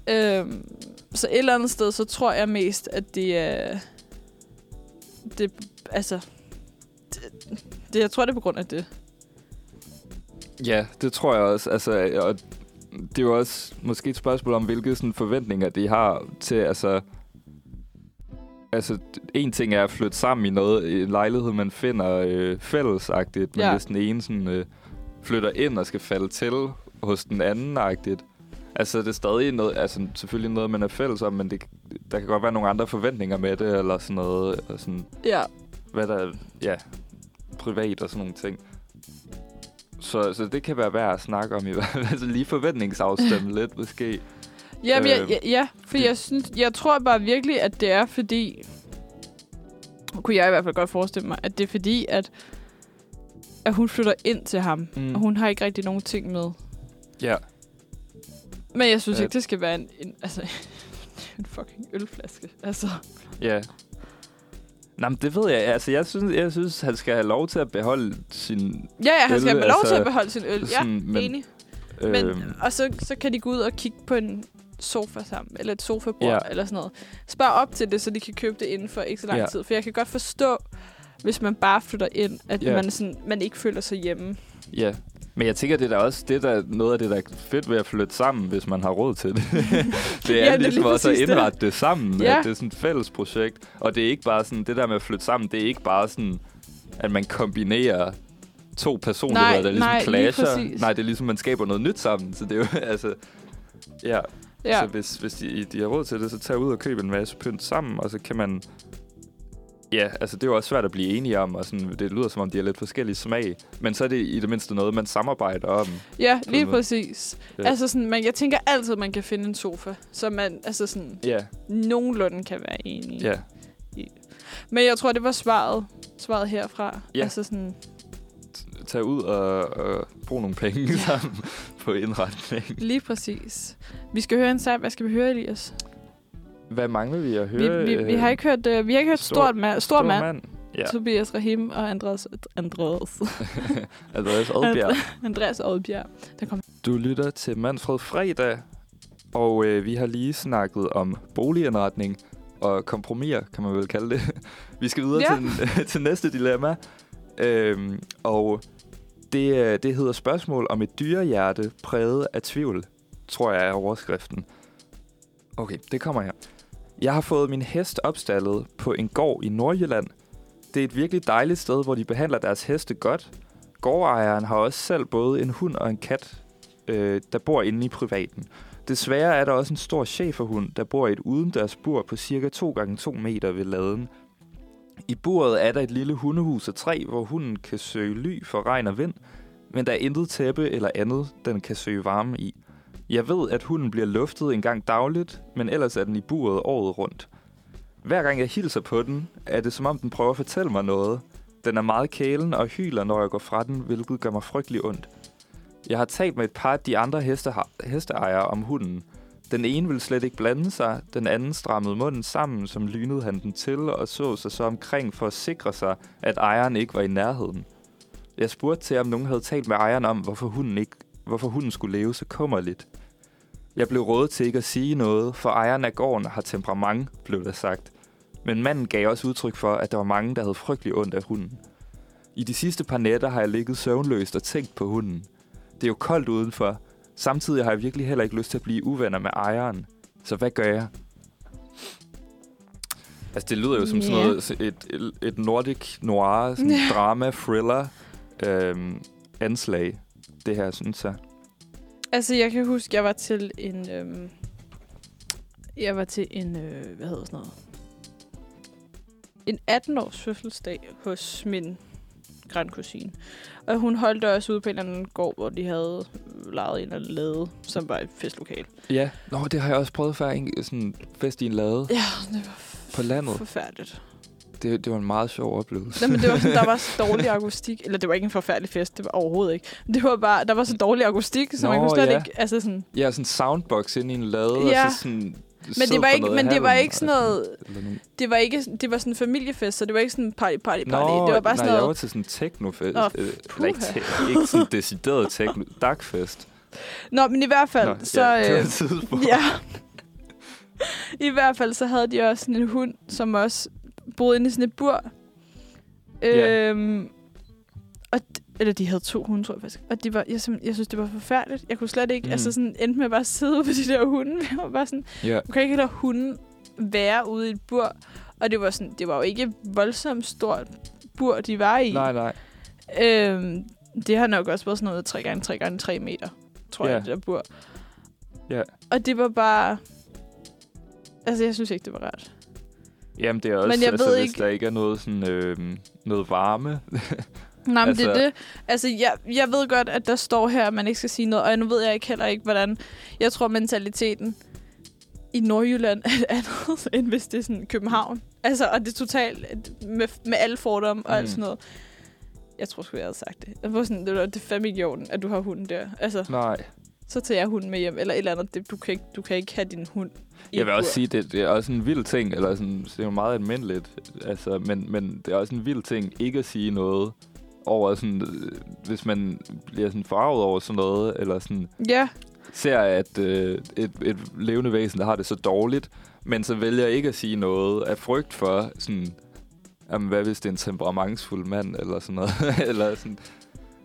Yeah. Så et eller andet sted, så tror jeg mest, at det er... Det... Altså... Det, jeg tror, det er på grund af det. Ja, det tror jeg også. Altså, og det er jo også måske et spørgsmål om, hvilke sådan, forventninger de har til... Altså, en ting er at flytte sammen i noget, en lejlighed, man finder fællesagtigt. Men hvis den ene sådan, flytter ind og skal falde til hos den anden-agtigt... Altså, det er stadig noget, altså, selvfølgelig noget, man er fælles om, men der kan godt være nogle andre forventninger med det, eller sådan noget. Og sådan, hvad der... Ja... privat og sådan nogle ting. Så det kan være værd at snakke om i hvert fald. Altså lige forventningsafstemme lidt, måske. Jamen, jeg tror bare virkelig, at det er fordi... Kunne jeg i hvert fald godt forestille mig, at det er fordi, at hun flytter ind til ham, og hun har ikke rigtig nogen ting med. Ja. Men jeg synes ikke, det skal være en fucking ølflaske. Altså. Ja. Nå, det ved jeg. Altså, jeg synes, han skal have lov til at beholde sin øl. Ja, han skal have lov til at beholde sin øl. Sådan, ja, men, enig. Men, og så kan de gå ud og kigge på en sofa sammen, eller et sofabord, eller sådan noget. Spar op til det, så de kan købe det inden for ikke så lang tid. For jeg kan godt forstå, hvis man bare flytter ind, at man ikke føler sig hjemme. Ja, men jeg tænker, det er også det, der, noget af det, der er fedt ved at flytte sammen, hvis man har råd til det. Det er ligesom også at indrette det sammen. Ja. At det er sådan et fælles projekt. Og det er ikke bare sådan, det der med at flytte sammen, det er ikke bare sådan, at man kombinerer to personligheder, der ligesom clasher. Nej, det er ligesom, man skaber noget nyt sammen. Så det er jo, altså... Ja. Så hvis de har råd til det, så tager ud og køber en masse pynt sammen, og så kan man... Ja, altså det er jo også svært at blive enige om, og sådan, det lyder som om, de har lidt forskellige smag, men så er det i det mindste noget, man samarbejder om. Ja, lige præcis. Ja. Altså sådan, jeg tænker altid, man kan finde en sofa, så man altså sådan, nogenlunde kan være enige. Ja. Men jeg tror, det var svaret herfra. Ja. Altså sådan... Tag ud og brug nogle penge sammen på indretning. Lige præcis. Vi skal høre en sang. Hvad skal vi høre, Elias? Hvad mangler vi at høre? Vi har ikke hørt Stor mand. Ja. Tobias Rahim og Andreas. Andreas Rødbjerg. Andreas Rødbjerg. Du lytter til Manfred Fredag, og vi har lige snakket om boligindretning og kompromiser, kan man vel kalde det. Vi skal videre til næste dilemma, og det hedder spørgsmål om et dyrehjerte præget af tvivl, tror jeg er overskriften. Okay, det kommer her. Jeg har fået min hest opstallet på en gård i Nordjylland. Det er et virkelig dejligt sted, hvor de behandler deres heste godt. Gårdejeren har også selv både en hund og en kat, der bor inde i privaten. Desværre er der også en stor schæferhund, der bor i et udendørs bur på cirka 2x2 meter ved laden. I buret er der et lille hundehus af træ, hvor hunden kan søge ly for regn og vind, men der er intet tæppe eller andet, den kan søge varme i. Jeg ved, at hunden bliver luftet en gang dagligt, men ellers er den i buret året rundt. Hver gang jeg hilser på den, er det som om den prøver at fortælle mig noget. Den er meget kælen og hyler, når jeg går fra den, hvilket gør mig frygtelig ondt. Jeg har talt med et par af de andre hesteejere om hunden. Den ene ville slet ikke blande sig, den anden strammede munden sammen, som lynede han den til, og så sig så omkring for at sikre sig, at ejeren ikke var i nærheden. Jeg spurgte til, om nogen havde talt med ejeren om, hvorfor hunden skulle leve så kummerligt. Jeg blev rådet til ikke at sige noget, for ejeren af gården har temperament, blev der sagt. Men manden gav også udtryk for, at der var mange, der havde frygtelig ondt af hunden. I de sidste par nætter har jeg ligget søvnløst og tænkt på hunden. Det er jo koldt udenfor. Samtidig har jeg virkelig heller ikke lyst til at blive uvenner med ejeren. Så hvad gør jeg? Altså, det lyder jo som sådan noget, et nordic noir, sådan drama, thriller, anslag. Det her, synes jeg. Altså, jeg kan huske, jeg var til en... hvad hedder sådan noget? En 18-års fødselsdag hos min grandkusine. Og hun holdt også ude på en eller anden gård, hvor de havde lejet en eller anden lade, som var et festlokal. Ja, nå, det har jeg også prøvet før, sådan en fest i en lade. Ja, det var på landet. Forfærdeligt. Det var en meget sjov oplevelse. Nej, men det var sådan, der var så dårlig akustik. Eller det var ikke en forfærdelig fest, det var overhovedet ikke. Det var bare, der var så dårlig akustik, så man kunne slet ikke... Altså sådan, ja, sådan en soundbox inde i en lade, ja. Og så sådan... Men det var ikke, sådan noget... Det var ikke, det var sådan en familiefest, så det var ikke sådan en party. Nå, det var bare sådan noget. Jeg var til sådan en technofest. Ikke sådan en decideret techno-dagfest. Nå, men i hvert fald så ja. I hvert fald så havde de også sådan en hund, som også boede inde i sådan et bur. Og eller de havde 2 hunde, tror jeg faktisk. Og det var, jeg synes, det var forfærdeligt. Jeg kunne slet ikke, altså sådan, endte med bare at sidde ude på de der hunde. Jeg var bare sådan, du kan ikke lade hunden være ude i et bur. Og det var sådan, det var jo ikke voldsomt stort bur, de var i. Nej. Det har nok også været sådan noget 3x3x3 meter, tror jeg, det der bur. Og det var bare, altså jeg synes ikke, det var rart. Jamen det er også, men jeg ved ikke... hvis der ikke er noget sådan, noget varme... Nej, men altså, det er det. Altså, jeg ved godt, at der står her, at man ikke skal sige noget, og nu ved jeg ikke heller ikke, hvordan... Jeg tror, mentaliteten i Nordjylland er andet, end hvis det er sådan København. Altså, og det er totalt med alle fordomme og alt sådan noget. Jeg tror sgu, jeg havde sagt det. Jeg var sådan, det er fandme ikke i orden, at du har hunden der. Altså, nej. Så tager jeg hunden med hjem, eller et eller andet. Det, du kan ikke have din hund. Jeg vil også sige, det er også en vild ting, eller sådan, det er jo meget almindeligt, altså, men det er også en vild ting, ikke at sige noget. Over sådan, hvis man bliver sådan forarvet over sådan noget, eller sådan ser, at et levende væsen, der har det så dårligt, men så vælger ikke at sige noget af frygt for, sådan, jamen, hvad hvis det er en temperamentsfuld mand, eller sådan noget. Eller sådan.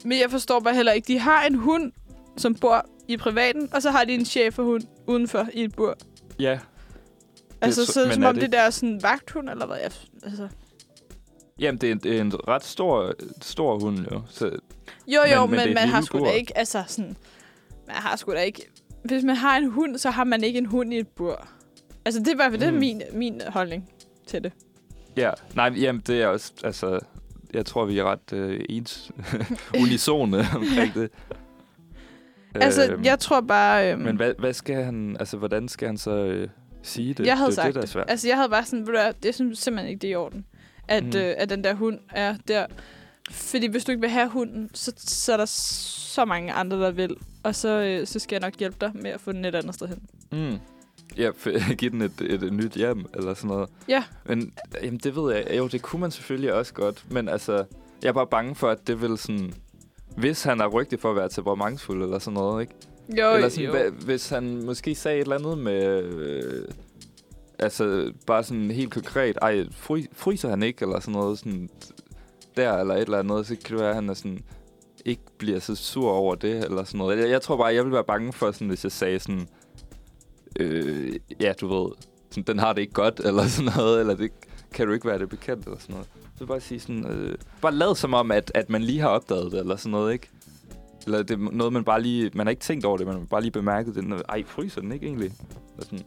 Men jeg forstår bare heller ikke, de har en hund, som bor i privaten, og så har de en schæferhund udenfor i et bur. Ja. Altså, så som om det der er sådan vagthund, eller hvad, altså... Jamen, det er en ret stor hund, jo. Så, jo, men man har sgu da ikke, altså sådan... Man har sgu da ikke... Hvis man har en hund, så har man ikke en hund i et bur. Altså, det er i hvert fald min holdning til det. Ja, nej, jamen, det er også... Altså, jeg tror, vi er ret unisone omkring det. Altså, jeg tror bare... Men hvad skal han... Altså, hvordan skal han så sige det? Jeg havde sagt det. Altså, jeg havde bare sådan... Det synes simpelthen ikke, det er i orden. At den der hund er der. Fordi hvis du ikke vil have hunden, så er der så mange andre, der vil. Og så skal jeg nok hjælpe dig med at få den et andet sted hen. Ja, give den et nyt hjem, eller sådan noget. Ja. Men jamen, det ved jeg. Jo, det kunne man selvfølgelig også godt. Men altså, jeg er bare bange for, at det vil sådan... Hvis han er rygtet for at være temperamentsfuld, eller sådan noget, ikke? Jo, eller sådan, hvis han måske sagde et eller andet med... Altså, bare sådan helt konkret, fryser han ikke, eller sådan noget, sådan der, eller et eller andet, så kan det være, at han er sådan, ikke bliver så sur over det, eller sådan noget. Jeg tror bare, jeg ville være bange for, sådan, hvis jeg sagde sådan, ja, du ved, sådan, den har det ikke godt, eller sådan noget, eller det kan du ikke være det bekendt, eller sådan noget. Så bare sige sådan, bare lad som om, at man lige har opdaget det, eller sådan noget, ikke? Eller det er noget, man bare lige, man har ikke tænkt over det, man har bare lige bemærket det, fryser den ikke egentlig, eller sådan.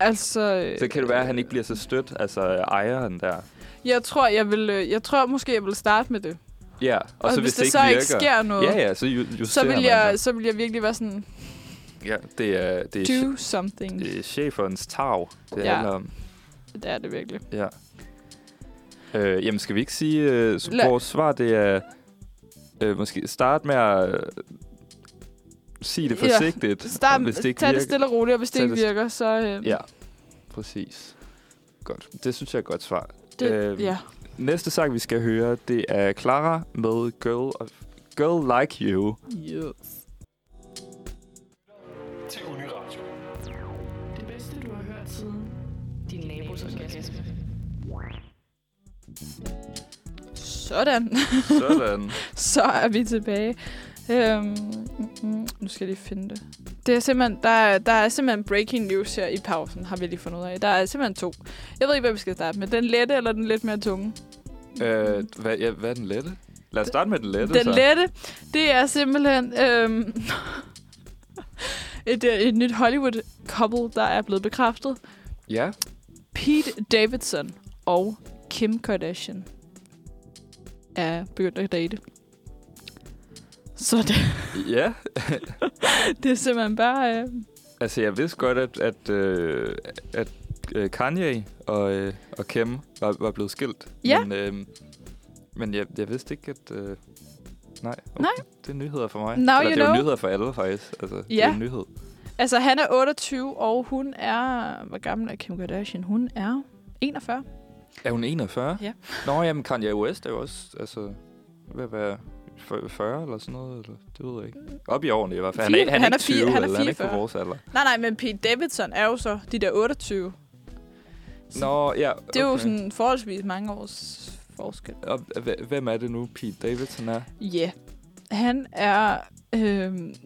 Altså, så kan det være, at han ikke bliver så stødt, altså ejeren der. Jeg tror måske, jeg vil starte med det. Ja, og så hvis det så ikke sker noget, så justerer man det. Så vil jeg virkelig være sådan... Ja, det er do something. Det er cheferens tarv, det handler om. Det er det virkelig. Ja. Jamen, skal vi ikke sige, vores svar, det er måske starte med at... sig det forsigtigt. Ja. Start, hvis det ikke tag virker, det stille og roligt, og hvis det ikke virker, så... Ja, præcis. Godt. Det synes jeg er et godt svar. Det, ja. Næste sang, vi skal høre, det er Clara med Girl Like You. Yes. Sådan. Så er vi tilbage. Nu skal jeg lige finde det. Det er simpelthen, der er simpelthen breaking news her i pausen, har vi lige fundet ud af. Der er simpelthen to. Jeg ved ikke, hvad vi skal starte med. Den lette eller den lidt mere tunge? Hvad er den lette? Lad os starte med den lette. Den så. Lette, det er simpelthen et nyt Hollywood-couple, der er blevet bekræftet. Ja. Pete Davidson og Kim Kardashian er begyndt at date. Så det... Ja. Det er simpelthen bare... Altså, jeg vidste godt, at Kanye og Kim var blevet skilt. Ja. Men jeg vidste ikke, at... Nej. Det er nyheder for mig. Eller, det er jo nyheder for alle, faktisk. Altså, ja. Det er en nyhed. Altså, han er 28, og hun er... Hvor gammel er Kim Kardashian? Hun er 41. Er hun 41? Ja. Nå, jamen Kanye West er jo også, altså, hvad være 40 eller sådan noget, eller det ved jeg ikke. Op i årene i hvert fald. Han er 20, han er 44. Han er ikke på vores alder. Nej, men Pete Davidson er jo så de der 28. Så nå, ja. Okay. Det er jo sådan forholdsvis mange års forskel. Og hvem er det nu, Pete Davidson er? Ja, han er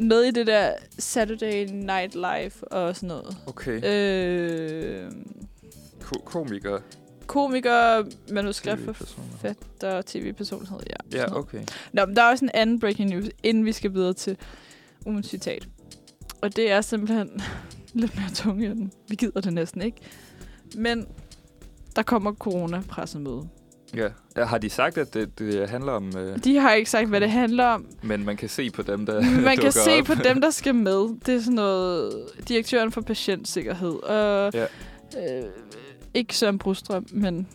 med i det der Saturday Night Live og sådan noget. Okay. Komiker, manuskriptforfatter, tv-personlighed, ja. Ja, okay. Nå, men der er også en anden breaking news, inden vi skal videre til ugens citat. Og det er simpelthen lidt mere tunge end vi gider det næsten ikke. Men der kommer corona-pressemøde. Ja. Har de sagt, at det handler om... De har ikke sagt, hvad det handler om. Men man kan se på dem, der på dem, der skal med. Det er sådan noget... Direktøren for patientsikkerhed. Og... Ja. Ikke Søren Brostrøm, men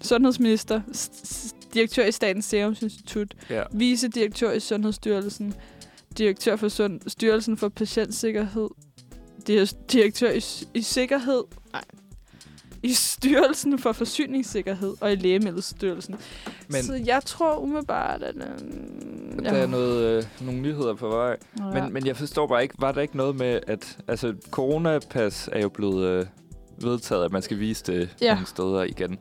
sundhedsminister, direktør i Statens Serum Institut, vicedirektør i Sundhedsstyrelsen, direktør for Styrelsen for Patientsikkerhed, direktør i sikkerhed, i Styrelsen for Forsyningssikkerhed og i Lægemiddelstyrelsen. Men så jeg tror umiddelbart, at... der er nogle nyheder på vej. Men jeg forstår bare ikke, var der ikke noget med, at altså, coronapas er jo blevet... vedtaget, at man skal vise det nogle steder igen.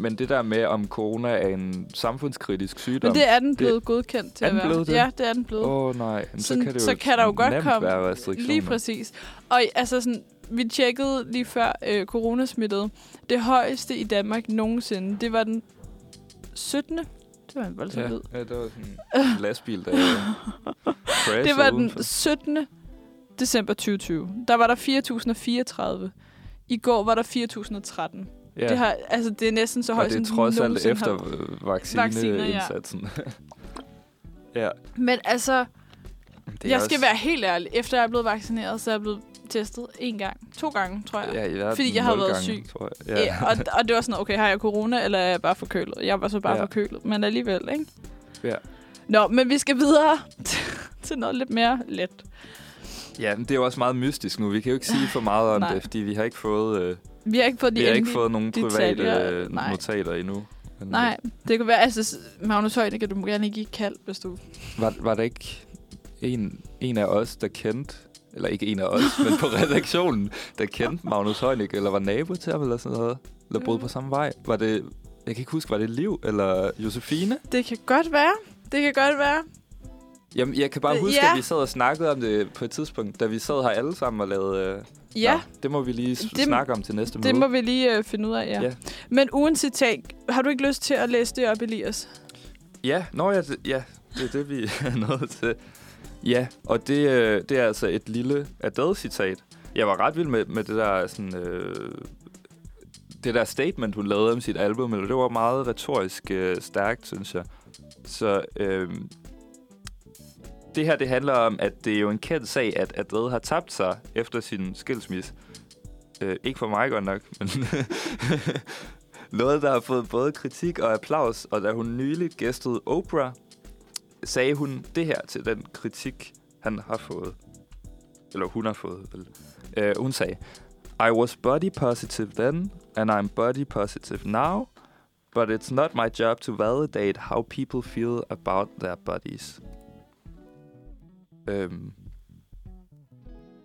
Men det der med, om corona er en samfundskritisk sygdom... Men det er den blevet godkendt til at være. Er den blevet det? Ja, det er den blevet. Åh nej, så kan der jo godt komme lige præcis. Og altså sådan, vi tjekkede lige før coronasmittet. Det højeste i Danmark nogensinde, det var den 17. Det var en voldsom lyd. Ja, det var sådan en lastbil, der... Det var den 17. december 2020. Der var der 4.034. I går var der 4.013. Ja. Det er næsten så højt, som det nogensinde har... Og det er trods alt efter vaccineindsatsen. Ja. Men altså, jeg skal være helt ærlig. Efter jeg er blevet vaccineret, så er jeg blevet testet 2 gange, tror jeg. Ja, fordi jeg havde været syg. Ja. Ja, og det var sådan, okay, har jeg corona, eller er jeg bare forkølet? Jeg var så bare forkølet, men alligevel, ikke? Ja. Nå, men vi skal videre til noget lidt mere let. Ja, men det er jo også meget mystisk nu. Vi kan jo ikke sige for meget om det, fordi vi har ikke fået nogen private notater endnu. Nej, det kan være altså Magnus Højde, du må gerne ikke give kald, hvis du... Var der ikke en af os, der kendte, eller ikke en af os, men på redaktionen, der kendte Magnus Højde, eller var nabo til ham, eller sådan noget, eller boede på samme vej? Var det, jeg kan ikke huske, var det Liv eller Josefine? Det kan godt være. Jamen, jeg kan bare huske, at vi sad og snakkede om det på et tidspunkt, da vi sad her alle sammen og lavede... det må vi lige snakke om til næste møde. Det må vi lige finde ud af, ja. Men uden citat, har du ikke lyst til at læse det op, Elias? Ja, det er det, vi er nået til. Ja, og det er altså et lille Adele-citat. Jeg var ret vild med det der sådan... det der statement, hun lavede om sit album, eller det var meget retorisk stærkt, synes jeg. Så... det her, det handler om, at det er jo en kendt sag, at Adele har tabt sig efter sin skilsmisse. Ikke for mig godt nok, men noget, der har fået både kritik og applaus. Og da hun nyligt gæstede Oprah, sagde hun det her til den kritik. han har fået, eller hun har fået, hun sagde, I was body positive then, and I'm body positive now, but it's not my job to validate how people feel about their bodies.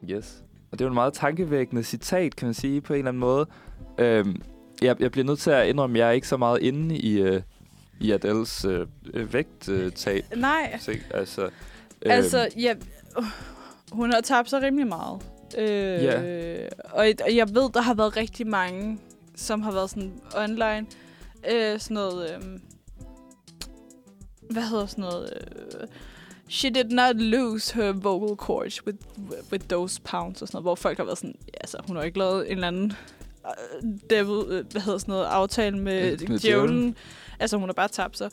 Yes. Og det er jo en meget tankevækkende citat, kan man sige, på en eller anden måde. Jeg bliver nødt til at indrømme, at jeg er ikke så meget inde i Adeles vægttab. Nej. Hun har tabt sig rimelig meget. Yeah. Og jeg ved, der har været rigtig mange, som har været sådan online. Sådan noget... hvad hedder sådan noget... She did not lose her vocal cords with those pounds og sådan noget, hvor folk har været sådan, altså hun har ikke lavet en eller anden aftale med djævlen. Altså hun har bare tabt sig.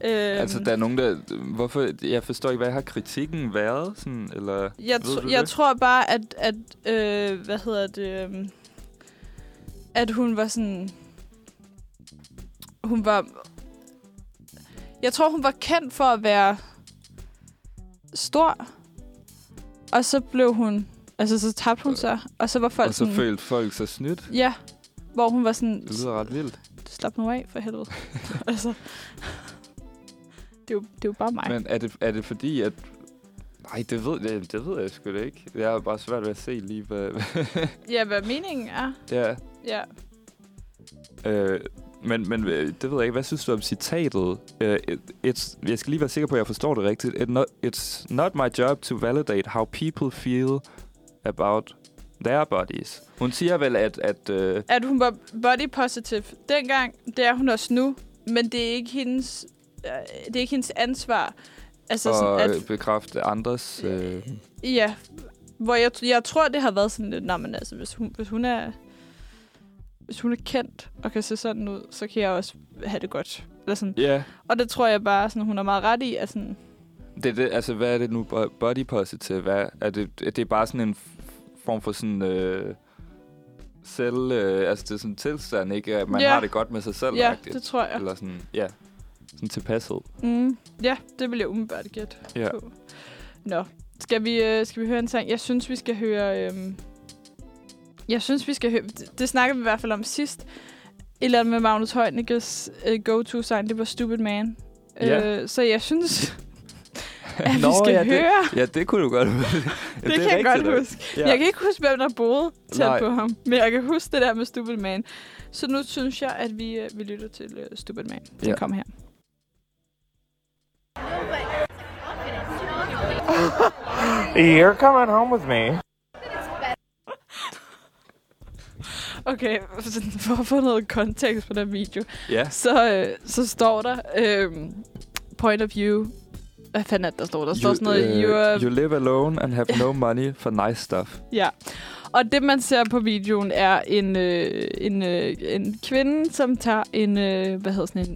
Altså der er nogen der, hvorfor, jeg forstår ikke, hvad har kritikken været sådan, eller? Jeg tror bare at at hun var sådan, jeg tror hun var kendt for at være stor, og så blev hun, altså så tabte hun sig, og så var folk, og så sådan, følte folk sig snydt. Ja, hvor hun var sådan, det lyder ret vildt. Slap nu af, for helvede. Altså, det er jo bare mig. Men er det fordi, at... Nej, det ved jeg sgu da ikke. Jeg har bare svært ved at se lige, hvad... ja, hvad meningen er. Ja. Ja. Men det ved jeg ikke. Hvad synes du om citatet? Jeg skal lige være sikker på, at jeg forstår det rigtigt. It's not my job to validate how people feel about their bodies. Hun siger vel, at hun var body positive dengang. Det er hun også nu. Men det er ikke hendes, ansvar. Altså og sådan, at bekræfte andres... Ja. Hvor jeg tror, det har været sådan lidt... Nå, men altså, hvis hun er... Hvis hun er kendt og kan se sådan ud, så kan jeg også have det godt. Eller sådan. Yeah. Og det tror jeg bare, sådan, hun er meget ret i. At sådan det, altså, hvad er det nu? Body positive? Hvad? Er det bare sådan en form for sådan... selv... altså, det er sådan en tilstand, ikke? At man har det godt med sig selv. Ja, det tror jeg. Eller sådan, ja. Sådan tilpasset. Ja, det vil jeg umiddelbart gætte på. Nå, skal vi høre en sang? Jeg synes, vi skal høre... Jeg synes, vi skal høre... Det snakker vi i hvert fald om sidst. Et eller andet med Magnus Heunicke's go-to-sign. Det var Stupid Man. Yeah. Så jeg synes, at vi skal høre... Det, ja, det kunne du godt huske. det kan jeg godt huske. Ja. Jeg kan ikke huske, hvem der boede tæt på ham. Men jeg kan huske det der med Stupid Man. Så nu synes jeg, at vi lytter til Stupid Man. Den kom her. You're coming home with me. Okay, for at få noget kontekst på den video, så står der point of view. Hvad fanden er det, der står? Der står sådan noget, you live alone and have no money for nice stuff. Ja, og det man ser på videoen er en kvinde, som tager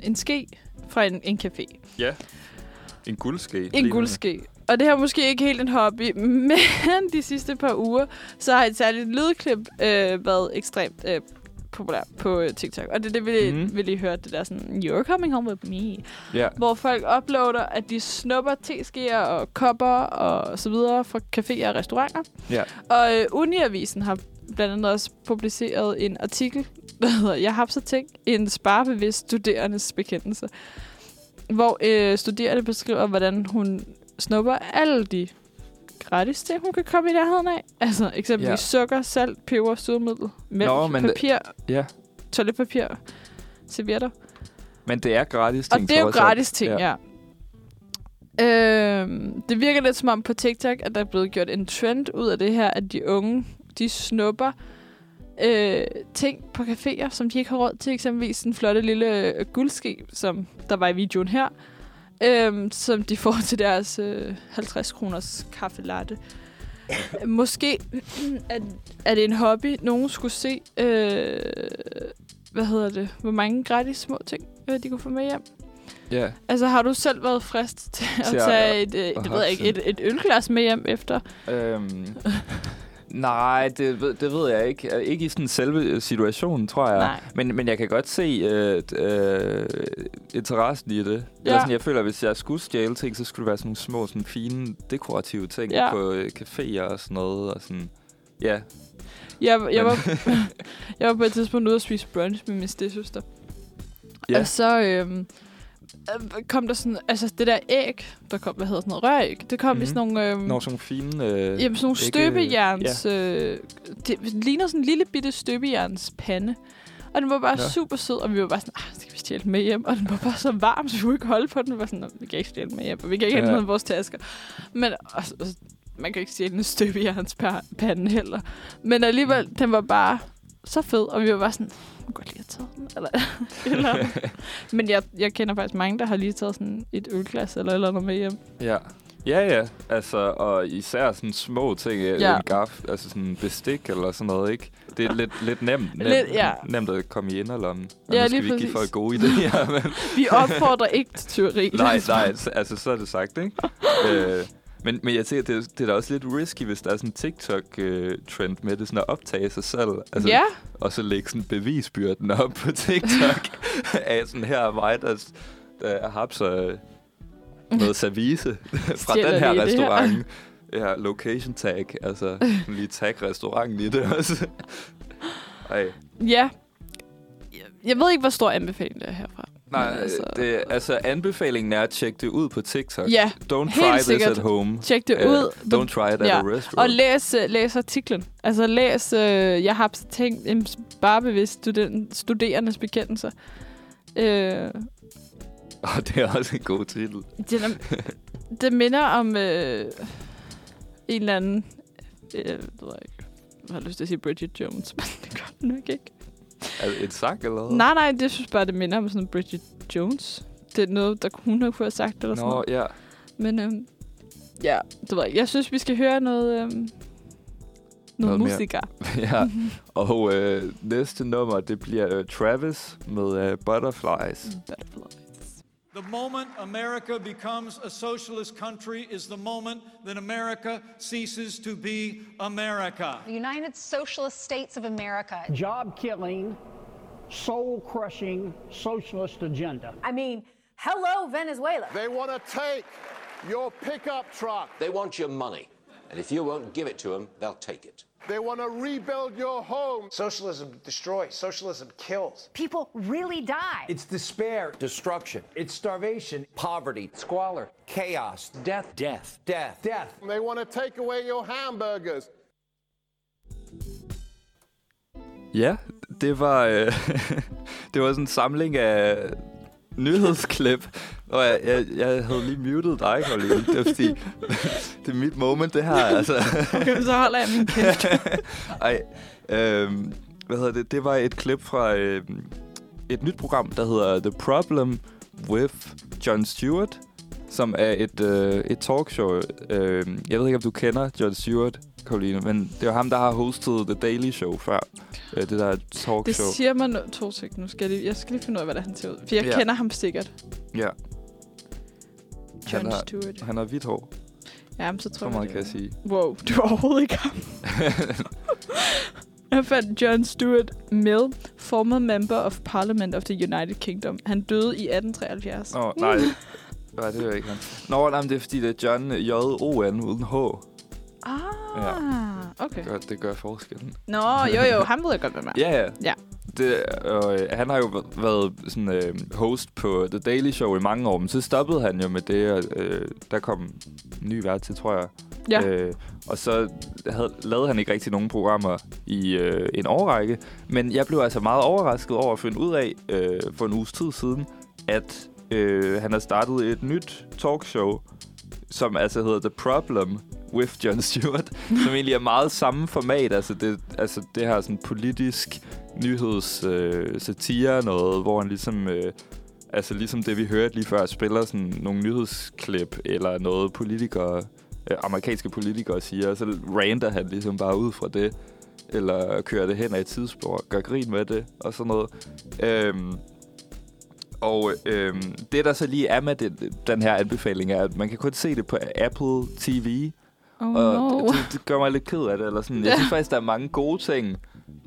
en ske fra en café. Ja, en guldske. En guldske. Og det her er måske ikke helt en hobby, men de sidste par uger, så har et særligt lydklip været ekstremt populær på TikTok. Og det er det, vi lige hørte, det der sådan, you're coming home with me. Yeah. Hvor folk uploader, at de snupper teskeer og kopper og så videre fra caféer og restauranter. Yeah. Og Uniradion har blandt andet også publiceret en artikel, der hedder, jeg har så tænkt, en sparebevidst studerendes bekendelse. Hvor studerende beskriver, hvordan hun snupper alle de gratis ting, hun kan komme i nærheden af. Altså eksempelvis sukker, salt, peber, sødemiddel, mælk, papir, toiletpapir, servietter. Men det er gratis ting. Og det er jo gratis ting, det virker lidt som om på TikTok, at der er blevet gjort en trend ud af det her, at de unge, de snupper ting på caféer, som de ikke har råd til. Eksempelvis den flotte lille guldske, som der var i videoen her. Som de får til deres 50 kroners kaffe latte. Måske er det en hobby. Nogen skulle se, hvor mange gratis små ting, de kunne få med hjem. Ja. Yeah. Altså har du selv været frist til at tage et ølglas med hjem efter? Nej, det ved jeg ikke. Ikke i sådan selve situationen, tror jeg. Nej. Men jeg kan godt se interessen i det. Ja. Sådan, jeg føler, at hvis jeg skulle stjæle ting, så skulle det være sådan nogle små, sådan fine, dekorative ting på caféer og sådan noget. Og sådan. Ja. Jeg var på et tidspunkt ude at spise brunch med min stedsøster. Ja. Og så kom der sådan, altså det der æg, der kom, hvad hedder sådan noget, røræg, det kom i sådan nogle... sådan nogle fine... jamen sådan nogle støbejerns... det ligner sådan en lille bitte støbejernspande. Og den var bare super sød, og vi var bare sådan, ah, skal vi stjæle med hjem? Og den var bare så varm, så vi kunne ikke holde på den. Vi var sådan, vi kan ikke stjæle med hjem, og vi kan ikke hente noget af vores tasker. Men... Og man kan ikke stjæle en støbe i hans pande heller. Men alligevel, den var bare så fed, og vi var bare sådan, nu går lige at tage den, eller. Men jeg kender faktisk mange, der har lige taget sådan et ølglas eller noget med hjem. Ja. Ja, ja. Altså, og især sådan små ting, en gaf, altså sådan bestik eller sådan noget, ikke? Det er lidt nemt, nemt at komme i inderlommen. Ja, nu skal vi give folk gode idéer. Men vi opfordrer ikke til tyveri. Nej, altså så er det sagt, ikke? Men jeg tænker, det er da også lidt risky, hvis der er sådan en TikTok-trend med det, sådan at optage sig selv. Altså, og så lægge sådan bevisbyrden op på TikTok af sådan her mig, der hapser noget service fra den her restaurant. Ja, location tag, altså lige tag restauranten i det også. Ja. Jeg ved ikke, hvor stor anbefaling det er herfra. Nej, altså anbefalingen er at tjekke det ud på TikTok. Ja, don't try sikkert. This at home. Tjek det ud. Don't try it at a restaurant. Og læs artiklen. Altså læs, jeg har tænkt, bare bevidst studerendes bekendelser. Og det er også en god titel. Det minder om en eller anden, jeg ved ikke, jeg har lyst til at sige Bridget Jones, men det gør den nok ikke. Altså et sak eller noget? Nej, det synes bare, det minder om sådan Bridget Jones. Det er noget, der hun nok kunne have sagt eller sådan noget. Men det ved jeg. Jeg synes, vi skal høre noget, noget musikere. Ja, og næste nummer, det bliver Travis med Butterflies. The moment America becomes a socialist country is the moment that America ceases to be America. The United Socialist States of America. Job-killing, soul-crushing socialist agenda. I mean, hello, Venezuela. They want to take your pickup truck. They want your money, and if you won't give it to them, they'll take it. They want to rebuild your home. Socialism destroys. Socialism kills. People really die. It's despair. Destruction. It's starvation. Poverty. Squalor. Chaos. Death. Death. Death. Death. And they want to take away your hamburgers. Ja, det var, det var sådan en samling af nyhedsklip. Og jeg havde lige muted dig, Caroline. Det er fordi, det er mit moment, det her, altså. Okay, så holder jeg min kæft. Ej, hvad hedder det? Det var et klip fra et nyt program, der hedder The Problem with Jon Stewart, som er et talkshow. Jeg ved ikke, om du kender Jon Stewart, Caroline, men det er ham, der har hostet The Daily Show før. Det der talkshow. Det siger mig noget. To sekunder. Nu skal jeg skal lige finde ud af, hvad der han ser ud. For jeg kender ham sikkert. Ja. Han har hvidt hår. Ja, men så tror jeg, så meget kan jeg sige. Wow, du er overhovedet ikke ham. Jeg fandt Jon Stewart Mill, former member of Parliament of the United Kingdom. Han døde i 1873. Åh, nej. Nej, det er ikke han. Nå, nej, det er fordi, det er John J-O-N uden H. Ah, okay. Det gør forskellen. Nå, jo, han ved jeg godt, hvad man er. Ja. Det, han har jo været sådan, host på The Daily Show i mange år, men så stoppede han jo med det, og der kom en ny vært til, tror jeg. Ja. Og så lavede han ikke rigtig nogen programmer i en årrække, men jeg blev altså meget overrasket over at finde ud af for en uges tid siden, at han har startet et nyt talkshow, som altså hedder The Problem with Jon Stewart, som egentlig er meget samme format. Altså det her sådan politisk nyhedssatire noget, hvor han ligesom, ligesom det vi hørte lige før, spiller sådan nogle nyhedsklip eller noget politikere, amerikanske politikere siger, og så rander han ligesom bare ud fra det, eller kører det hen ad et tidsspor, gør grin med det, og sådan noget. Det, der så lige er med den her anbefaling, er, at man kan kun se det på Apple TV, Og det gør mig lidt ked af det, eller sådan. Jeg synes faktisk, der er mange gode ting,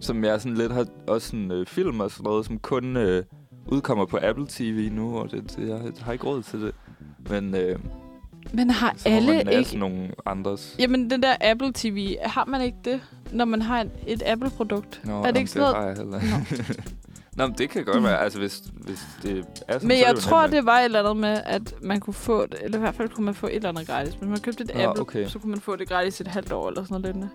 som jeg sådan lidt har, også sådan film og sådan noget, som kun udkommer på Apple TV nu, og jeg har ikke råd til det. Men har alle ikke nogle andres? Jamen, den der Apple TV, har man ikke det, når man har et Apple-produkt? Nå, er det ikke sådan noget? Nå, men det kan godt være, altså hvis det er sådan. Men jeg tror, det var et eller andet med, at man kunne få det, eller i hvert fald kunne man få et eller andet gratis. Hvis man købte et Apple, okay, så kunne man få det gratis et halvt år eller sådan noget.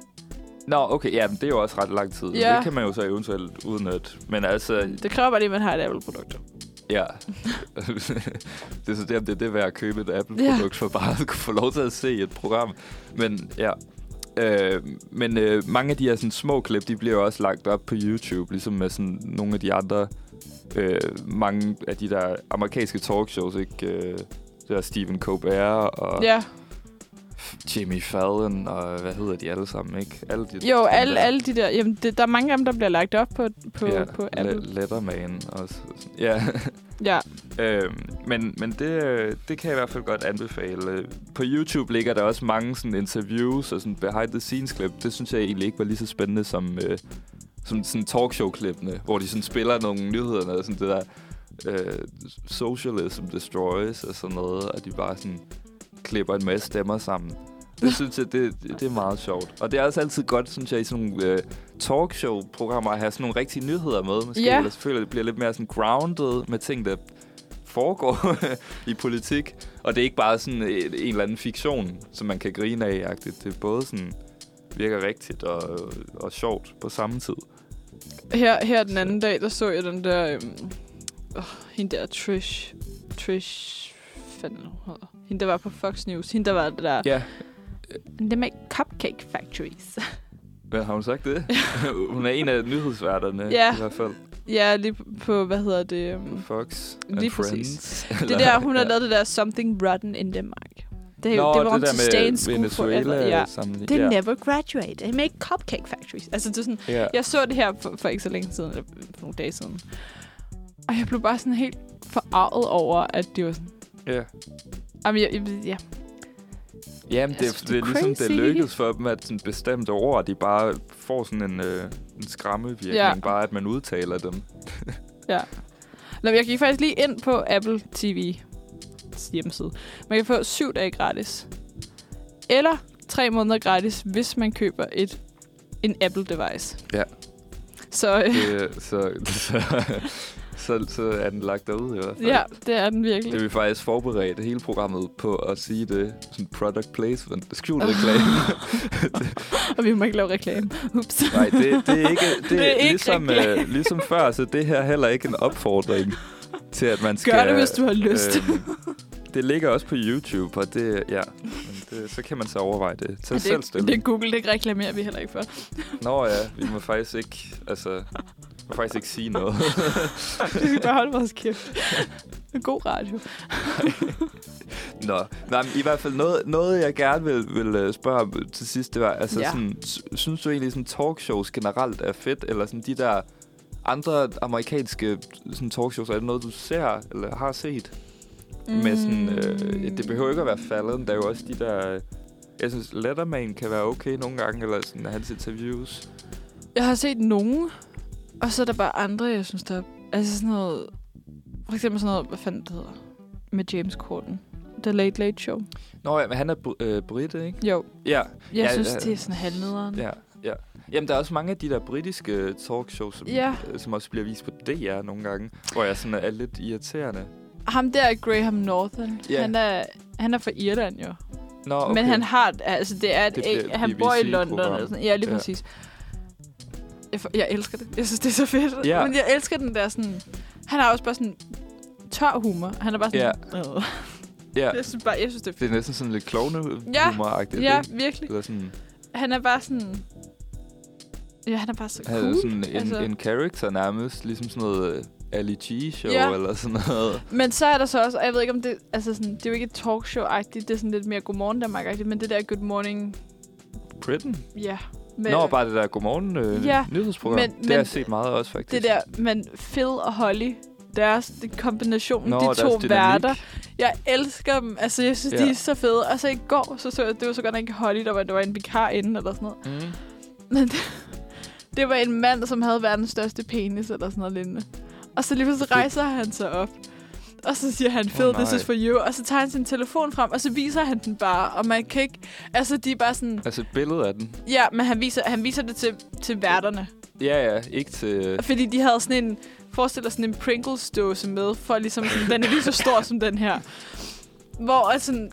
Nå, okay, ja, men det er jo også ret lang tid. Ja. Det kan man jo så eventuelt udnytte. Men altså... Det kræver bare lige, at man har et Apple-produkt. Ja. Det er så det er værd at købe et Apple-produkt, for bare at kunne få lov til at se et program. Men ja... Men mange af de her sådan, små klip, de bliver jo også lagt op på YouTube, ligesom med sådan, nogle af de andre, mange af de der amerikanske talkshows, ikke? Der Stephen Colbert og Jimmy Fallon og hvad hedder de alle sammen, ikke? Alle de der. Jamen, der er mange af dem, der bliver lagt op på Apple. Letterman også. Ja. Ja. Men det kan jeg i hvert fald godt anbefale. På YouTube ligger der også mange sådan interviews og sådan behind-the-scenes-klip. Det synes jeg egentlig ikke var lige så spændende som sådan talkshow-klippene, hvor de sådan spiller nogle nyheder og sådan det der socialism destroys og sådan noget, og de bare sådan klipper en masse stemmer sammen. Det synes jeg, det er meget sjovt. Og det er også altid godt, synes jeg, i sådan nogle talkshow-programmer at have sådan nogle rigtige nyheder med. Måske, eller selvfølgelig det bliver lidt mere sådan grounded med ting, der foregår i politik. Og det er ikke bare sådan en eller anden fiktion, som man kan grine af-agtigt. Det både sådan virker rigtigt og sjovt på samme tid. Her den anden dag, der så jeg den der... hende der Trish... Hvad fanden hedder? Hende, der var på Fox News. Hende, der var det der... Ja. They make cupcake factories. Hvad har hun sagt det? Hun er en af nyhedsværterne, i hvert fald. Ja, lige på, hvad hedder det? Fox lige Friends. Det der, hun har lavet det der Something Rotten in Denmark. Det var hun til Stains School forever. Ja. They never graduate. They make cupcake factories. Altså, det er sådan... Yeah. Jeg så det her for ikke så længe siden, eller nogle dage siden. Og jeg blev bare sådan helt forarget over, at det var sådan... Yeah. Jamen, det er ligesom, det lykkedes for dem, at sådan bestemt over, at de bare får sådan en skræmmevirkning, bare at man udtaler dem. Ja. Nå, jeg gik faktisk lige ind på Apple TV's hjemmeside. Man kan få 7 dage gratis. Eller 3 måneder gratis, hvis man køber en Apple-device. Ja. Så er den lagt derud i hvert fald. Ja, det er den virkelig. Det vi faktisk forberedte hele programmet på at sige det. Sådan product placement. Skjult reklame. Og vi må ikke lave reklame. Ups. Nej, det er ikke, det er ligesom, ikke ligesom før, så det her heller ikke en opfordring til, at man skal... Gør det, hvis du har lyst. Det ligger også på YouTube, og det... Ja, så kan man så overveje det. Til selvstilling. Det er Google, det reklamerer vi heller ikke for. Nå ja, vi må faktisk ikke... Altså... Jeg må faktisk ikke sige noget. Vi skal bare holde vores kæft. God radio. Nå, men i hvert fald noget jeg gerne vil spørge til sidst, det var, altså sådan, synes du egentlig sådan talkshows generelt er fedt, eller sådan de der andre amerikanske sådan talkshows, er det noget, du ser, eller har set? Med sådan, det behøver ikke at være faldet, der er jo også de der, jeg synes Letterman kan være okay nogle gange, eller sådan hans interviews. Jeg har set nogen. Og så er der bare andre, jeg synes, der... Altså sådan noget... For eksempel sådan noget... Hvad fanden det hedder? Med James Corden. The Late Late Show. Nå ja, men han er brite, ikke? Jo. Ja. Jeg synes, det er sådan halvnederen. Ja. Jamen, der er også mange af de der britiske talkshows, som også bliver vist på DR nogle gange. Hvor jeg sådan er lidt irriterende. Ham der er Graham Northern. Yeah. Han er fra Irland, jo. Nå, okay. Men han har... Altså, det er... Han bor i London. Og sådan. Ja, lige præcis. Jeg elsker det. Jeg synes, det er så fedt. Yeah. Men jeg elsker den der sådan... Han har også bare sådan tør humor. Han er bare sådan... Yeah. Jeg synes, det er fedt. Det er næsten sådan lidt klovnehumor-agtigt. Ja, virkelig. Eller sådan... Han er bare sådan... Ja, han er bare så cool. Han er sådan en character nærmest. Ligesom sådan noget Ali G-show eller sådan noget. Men så er der så også... Jeg ved ikke, om det... Altså sådan, det er jo ikke et talkshow-agtigt. Det er sådan lidt mere Godmorgen Danmark-agtigt. Men det der Good Morning... Britain? Ja. Nå, bare det der Godmorgen nyhedsprogram. Det har jeg set meget også, faktisk. Det der, men Phil og Holly, deres kombination, de to værter. Jeg elsker dem. Altså, jeg synes, de er så fede. Og så i går, så jeg, det var så godt, at ikke Holly, der var, det var en vikar inden, eller sådan noget. Mm. Men det var en mand, som havde verdens største penis, eller sådan noget lignende. Og så lige pludselig rejser han sig op. Og så siger han, fed, this is for you. Og så tager han sin telefon frem, og så viser han den bare. Og man kan ikke... Altså, de er bare sådan... Altså, et billede af den. Ja, men han viser det til værterne. Ja, ikke til... Fordi de havde sådan en... Forestil dig sådan en Pringles-dåse med, for ligesom... Sådan, den er lige så stor som den her. Hvor altså...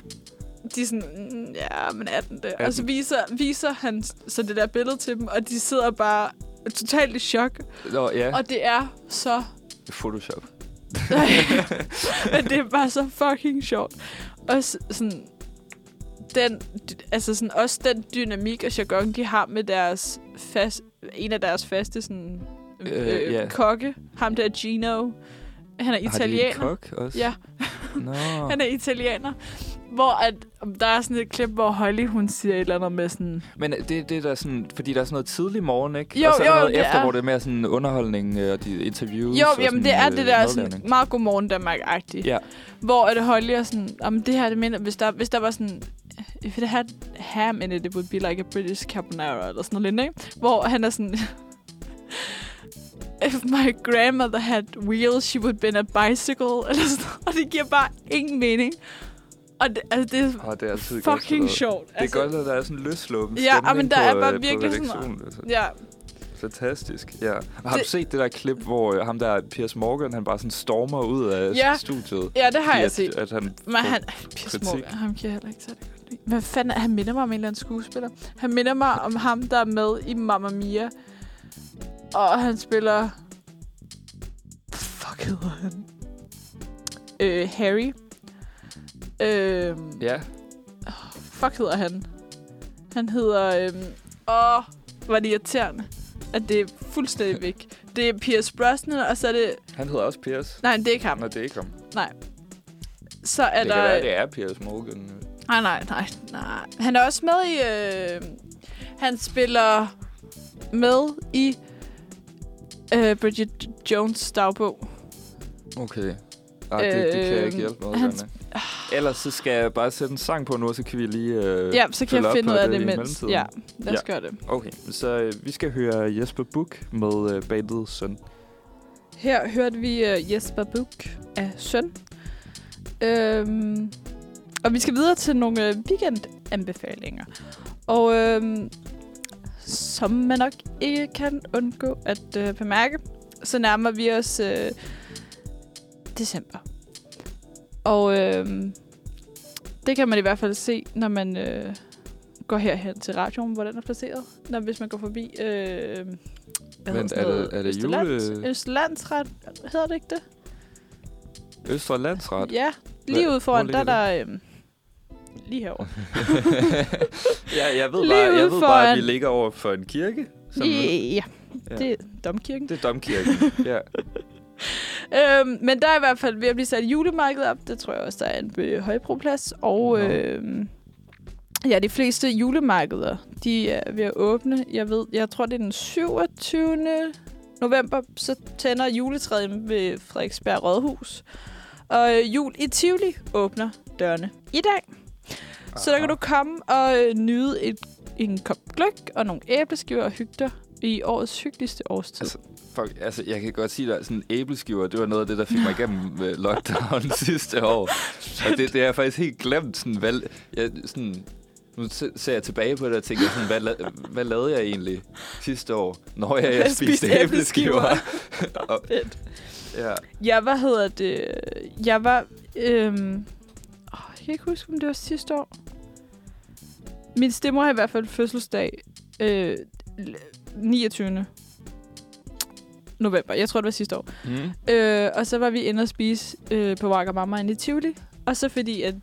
De er sådan... Ja, men er den der? Og så viser han så det der billede til dem, og de sidder bare totalt i chok. Nå, ja. Og det er så... Photoshop. Men det er bare så fucking sjovt. Og sådan den, altså sådan også den dynamik og jargon, de har med deres en af deres faste sådan kokke, ham der Gino. Han er italiener. Har de en kok også? Ja. No. Han er italiener. Hvor at, der er sådan et klip, hvor Holly, hun siger et eller andet med sådan... Men det er der sådan... Fordi der er sådan noget tidlig morgen, ikke? Jo, og så er der noget efter, hvor det er mere sådan underholdning og de interviews. Jo, og jamen sådan, det er det der sådan meget godmorgen Danmark-agtigt. Ja. Hvor er det Holly og sådan... Jamen det her, det mener... Hvis der var sådan... If it had ham in it, it would be like a British carbonara, eller sådan noget, ikke? Hvor han er sådan... If my grandmother had wheels, she would been a bicycle, eller sådan. Og det giver bare ingen mening. Og det er fucking godt, sjovt. Det er altså, godt, at der er sådan en løsluppen stemning ja, men der er bare virkelig sådan altså. Ja. Fantastisk, ja. Har du set det der klip, hvor ham der Piers Morgan, han bare sådan stormer ud af studiet? Ja, det har jeg set. At han men han... Piers Morgan, ham kan jeg heller ikke tage det godt lide. Hvad fanden? Han minder mig om en eller anden skuespiller. Han minder mig om ham, der er med i Mamma Mia. Og han spiller... Fuck hedder han? Harry. Ja. Fuck hedder han. Han hedder... var det irriterende. At det er fuldstændig væk. Det er Piers Brosnan, og så er det... Han hedder også Piers. Nej, det er ikke ham. Nå, det er ikke ham. Nej. Så er det der... Det kan være, det er Piers Morgan. Nej. Han er også med i... Han spiller med i... Bridget Jones' dagbog. Okay. Det kan jeg ikke hjælpe med. Ellers så skal jeg bare sætte en sang på nu, og så kan vi lige ja, så kan jeg finde ud af det imens. Ja, lad os gøre det. Okay, så vi skal høre Jesper Buk med bandet Søn. Her hørte vi Jesper Buk af Søn. Og vi skal videre til nogle weekendanbefalinger. Og som man nok ikke kan undgå at bemærke, så nærmer vi os december. Og det kan man i hvert fald se, når man går herhen til radioen, hvor den er placeret. Når hvis man går forbi er det Østre Landsret, hedder det ikke det? Østre Landsret? Ja, lige ude foran, der lige herovre. Ja, jeg ved bare, at vi ligger over for en kirke. Ja, det er Domkirken. Det er Domkirken, ja. Men der er i hvert fald ved at blive sat julemarkedet op. Det tror jeg også, der er en højbroplads. Og de fleste julemarkeder, de er ved at åbne. Jeg tror, det er den 27. november, så tænder juletræet ved Fredriksberg Rådhus. Og jul i Tivoli åbner dørene i dag. Så der kan du komme og nyde en kop gløgg og nogle æbleskiver og hygge dig i årets hyggeligste årstid. Altså, jeg kan godt sige dig, sådan æbleskiver, det var noget af det, der fik mig igennem lockdown sidste år. Og det er faktisk helt glemt. Sådan, nu ser jeg tilbage på det og tænker, sådan, hvad lavede jeg egentlig sidste år? Når jeg spiste æbleskiver. Og, ja. Jeg kan ikke huske, om det var sidste år. Min stemmer har i hvert fald fødselsdag 29. november. Jeg tror, det var sidste år. Mm. Og så var vi inde og spise på Wagamama inde i Tivoli. Og så fordi, at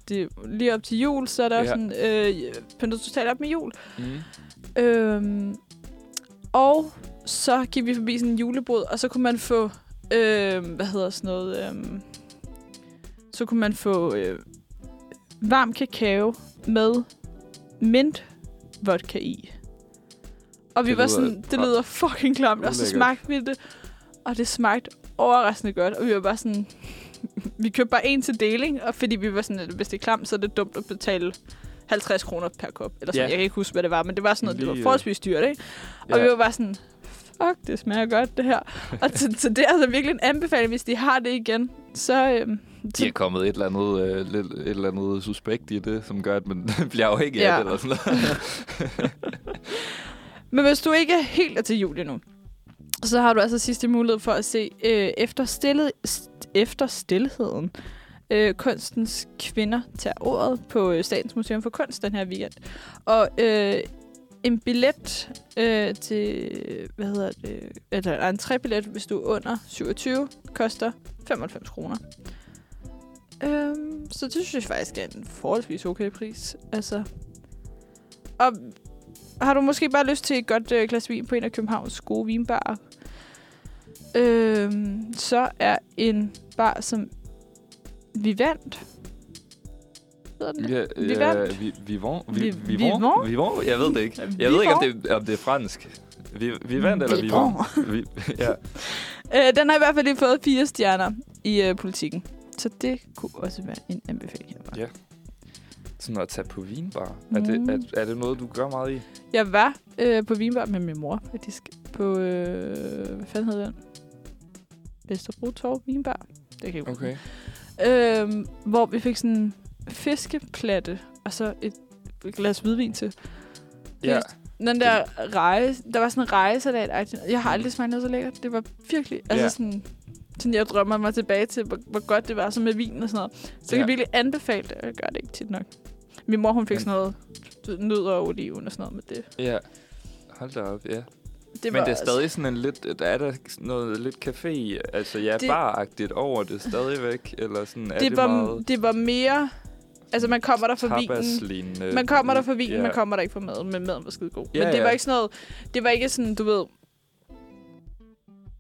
lige op til jul, så er der sådan... pyntet totalt op med jul. Mm. Og så gik vi forbi sådan en julebod, og så kunne man få... så kunne man få... varm kakao med mint vodka i. Og vi var sådan, det lyder fucking klamt. Og så smagte vi det, og det smagte overraskende godt, og vi var bare sådan... Vi købte bare en til deling, og fordi vi var sådan, at hvis det er klamt, så er det dumt at betale 50 kroner per kop. Eller sådan, yeah. Jeg kan ikke huske, hvad det var, men det var sådan noget, det var forholdsvis dyrt, ikke? Og yeah. Vi var bare sådan, fuck, det smager godt, det her. Og så det er altså virkelig en anbefaling, hvis de har det igen, så... De er kommet et eller andet suspekt i det, som gør, at man bliver afhængig af det, eller sådan noget. Men hvis du ikke helt er til jul endnu, så har du altså sidste mulighed for at se Efter Stilheden. Kunstens kvinder tager ordet på Statens Museum for Kunst den her weekend. Og en billet til, eller en trebillet, hvis du er under 27, koster 95 kroner. Så det synes jeg faktisk er en forholdsvis okay pris. Altså. Og har du måske bare lyst til et godt glas vin på en af Københavns gode vinbarer, så er en bar som Vivant. Vivant? Jeg ved det ikke. Jeg ved ikke, om det er fransk. Vivant eller Vivant? Ja. Den har i hvert fald lige fået 4 stjerner i Politikken. Så det kunne også være en anbefaling herfra. Ja. Sådan at tage på vinbar. Er det noget, du gør meget i? Jeg var på vinbar med min mor, faktisk. På, hvad fanden hed den? Vesterbro Torv Vinbar. Det kan jeg okay. Hvor vi fik sådan en fiskeplatte, og så et glas hvidvin til. Ja. Den der rejse, der var sådan en rejsesalat. Jeg har aldrig smagt noget så lækkert. Det var virkelig, altså sådan... Sådan, jeg drømmer mig tilbage til, hvor godt det var så med vin og sådan noget. Så jeg kan virkelig anbefale det, og jeg gør det ikke tit nok. Min mor, hun fik sådan noget nødder og oliven og sådan noget med det. Ja, hold da op, ja. Men det er stadig sådan en lidt... Der er noget lidt café, altså baragtigt over det stadigvæk, eller sådan er det meget... Det var mere... Altså, man kommer der for vinen. Man kommer der for vinen, man kommer der ikke for maden, men maden var skide god. Men det var ikke sådan noget... Det var ikke sådan, du ved...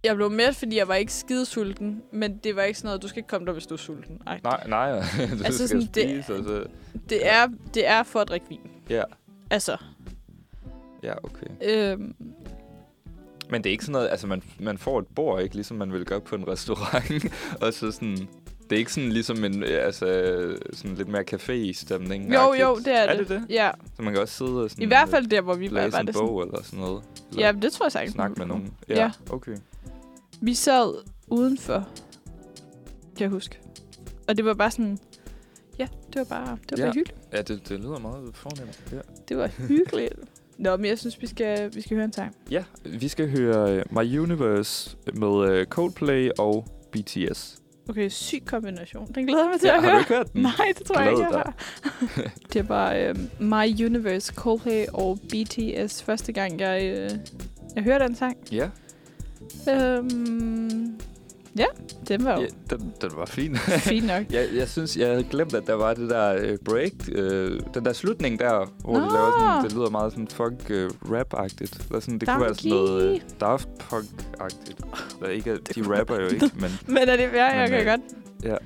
Jeg blev mæt, fordi jeg var ikke skidesulten, men det var ikke sådan noget, du skal ikke komme der, hvis du er sulten. Ej. Nej. Du altså, skal spise, det er for at drikke vin. Ja. Altså. Ja, okay. Men det er ikke sådan noget, altså man får et bord, ikke? Ligesom man vil gøre på en restaurant, og så sådan... Det er ikke sådan ligesom en sådan lidt mere café-stemning. Jo, det er det. Er det? Ja. Så man kan også sidde og sådan... I hvert fald der, hvor vi var, sådan en bog eller sådan noget. Eller ja, det tror jeg sagtens. Snakke med nogen. Ja, okay. Vi sad udenfor, kan jeg huske. Og det var bare sådan... Ja, det var bare hyggeligt. Ja, det lyder meget fornemt. Ja. Det var hyggeligt. Nå, men jeg synes, vi skal høre en sang. Ja, vi skal høre My Universe med Coldplay og BTS. Okay, syg kombination. Den glæder mig til at høre. Har du ikke hørt den? Nej, det tror jeg ikke, jeg har. Det er bare My Universe, Coldplay og BTS. Første gang, jeg hører den sang. Ja. Ja, den var jo... Ja, den var fin. Fint nok. Jeg synes, jeg havde glemt, at der var det der break. Den der slutning der, hvor de laver sådan... Det lyder meget sådan funk-rap-agtigt. Det kunne være sådan noget Daft Punk-agtigt. De rapper jo ikke, men... Men er det værd, jeg kan godt. Ja.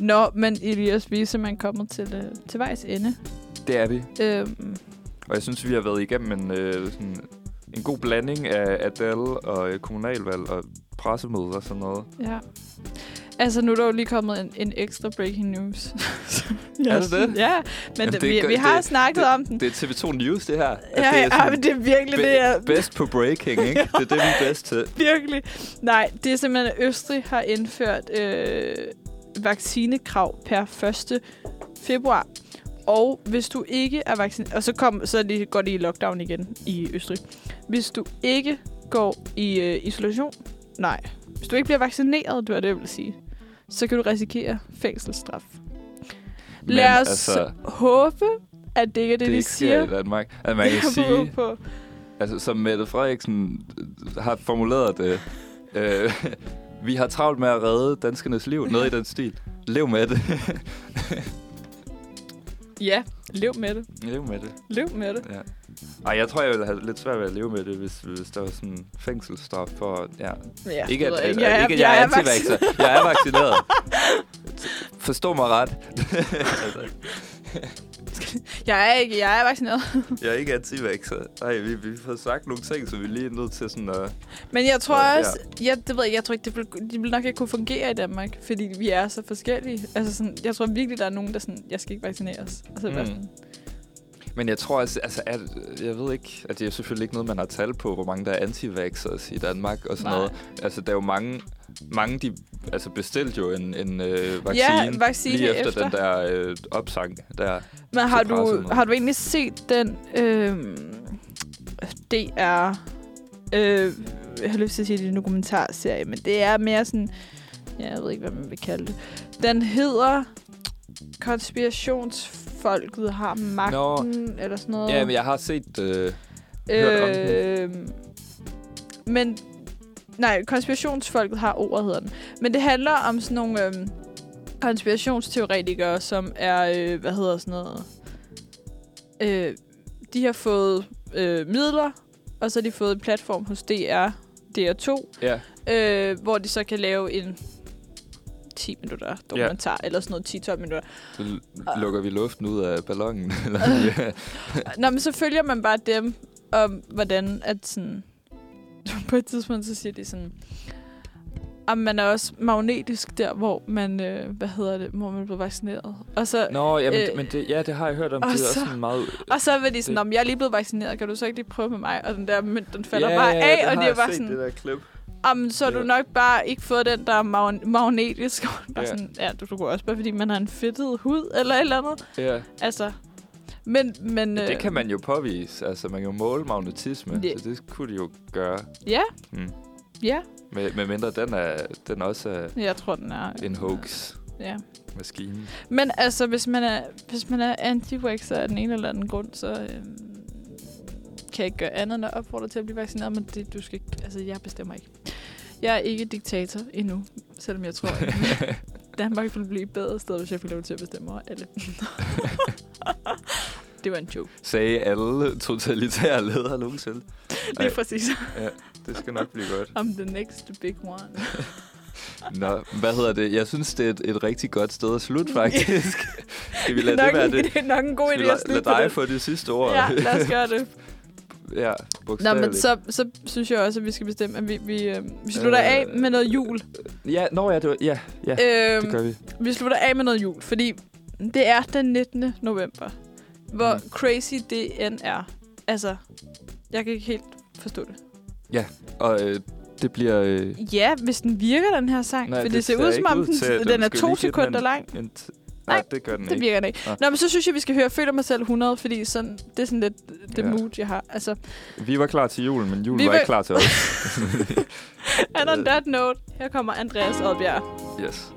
Nå, men Elias, vi er simpelthen kommet til vejs ende. Det er vi. Og jeg synes, vi har været igennem en god blanding af Adele og kommunalvalg og pressemøder og sådan noget. Ja. Altså, nu er der jo lige kommet en ekstra breaking news. Er det det? Ja, men vi har snakket om den. Det er TV2 News, det her. Men det er virkelig det her. Best på breaking, ikke? Det er det, vi er bedst til. Virkelig. Nej, det er simpelthen, at Østrig har indført vaccinekrav per 1. februar. Og hvis du ikke er vaccineret, og så går det i lockdown igen i Østrig. Hvis du ikke går i isolation, nej. Hvis du ikke bliver vaccineret, så kan du risikere fængselsstraf. Men lad os håbe, at det ikke er det, de siger. Det sker i Danmark. At man kan sige, altså, som Mette Frederiksen har formuleret det, vi har travlt med at redde danskernes liv. Noget i den stil. Lev med det. Ja, lev med det. Ja. Ej, jeg tror, jeg ville have lidt svært ved at leve med det, hvis der var sådan fængselsstraf for... Ja. Ja, ikke at jeg er anti-vaxxer. Jeg er vaccineret. Forstå mig ret. Jeg er vaccineret. Jeg er ikke anti-vaxxer. Nej, vi har sagt nogle ting, så vi lige er nødt til sådan at... Men jeg tror også... Ja. Jeg tror ikke, det vil nok ikke kunne fungere i Danmark, fordi vi er så forskellige. Altså sådan, jeg tror virkelig, der er nogen, der sådan... Jeg skal ikke vaccineres. Altså, men jeg tror altså jeg ved ikke, at det er selvfølgelig ikke noget, man har tal på, hvor mange der er anti-vaxxers i Danmark og sådan noget. Altså, der er jo mange de altså bestilte jo vaccine lige efter den der opsang der. Men har du egentlig set den DR jeg har lyst til at sige det er en dokumentarserie, men det er mere sådan jeg ved ikke hvad man vil kalde det. Den hedder Konspirationsfolket har magten eller sådan noget. Ja, men jeg har set hørt om den. Men nej, konspirationsfolket har ordet, hedder den. Men det handler om sådan nogle konspirationsteoretikere, som er, de har fået midler, og så har de fået en platform hos DR2, hvor de så kan lave en 10 minutter dokumentar, eller sådan noget 10-12 minutter. Så lukker vi luften ud af ballonen. Nå, men så følger man bare dem, om hvordan at sådan... På et tidspunkt, så siger de sådan, at man er også magnetisk der, hvor man, hvor man bliver vaccineret. Og så, det har jeg hørt om. Og det er også meget... Og så var de sådan, om jeg er lige blevet vaccineret, kan du så ikke lige prøve med mig? Og den der mønt, den falder bare af, og det er bare sådan... Det der så har du nok bare ikke fået den, der er magnetisk. Bare sådan, du går også bare, fordi man har en fedtet hud, eller et eller andet. Yeah. Altså... Men det kan man jo påvise. Altså, man kan jo måle magnetisme, så det kunne de jo gøre. Ja. Med mindre den også er... Jeg tror, den er... En hoax. Ja. Maskine. Men altså, hvis man er anti-vaxxer af den ene eller anden grund, så kan jeg ikke gøre andet end at opfordre til at blive vaccineret, men det, du skal ikke... Altså, jeg bestemmer ikke. Jeg er ikke diktator endnu, selvom jeg tror, at Danmark ville blive et bedre sted, hvis jeg fik lov til at bestemme over alle. Det var en joke. Sagde alle totalitære ledere nogensinde. Det er præcis. Ja, det skal nok blive godt. I'm the next big one. Nå, hvad hedder det? Jeg synes, det er et rigtig godt sted at slutte, faktisk. Skal vi lade det være det? Det er nok en god idé at slutte. Lad dig få det sidste ord. Ja, lad os gøre det. Ja, bogstaveligt. Nå, men så synes jeg også, at vi skal bestemme, at vi slutter af med noget jul. Det gør vi. Vi slutter af med noget jul, fordi det er den 19. november. Hvor crazy det end er. Altså, jeg kan ikke helt forstå det. Ja, og det bliver... Ja, hvis den virker, den her sang. Nej, for det ser ud som om, den er 2 sekunder lang. Nej, det gør den ikke. Det virker den ikke. Nej. Nå, men så synes jeg, vi skal høre Føler mig selv 100, fordi sådan, det er sådan lidt det mood, jeg har. Altså, vi var klar til julen, men julen var ikke klar til os. And on that note, her kommer Andreas Rødbjerg. Yes.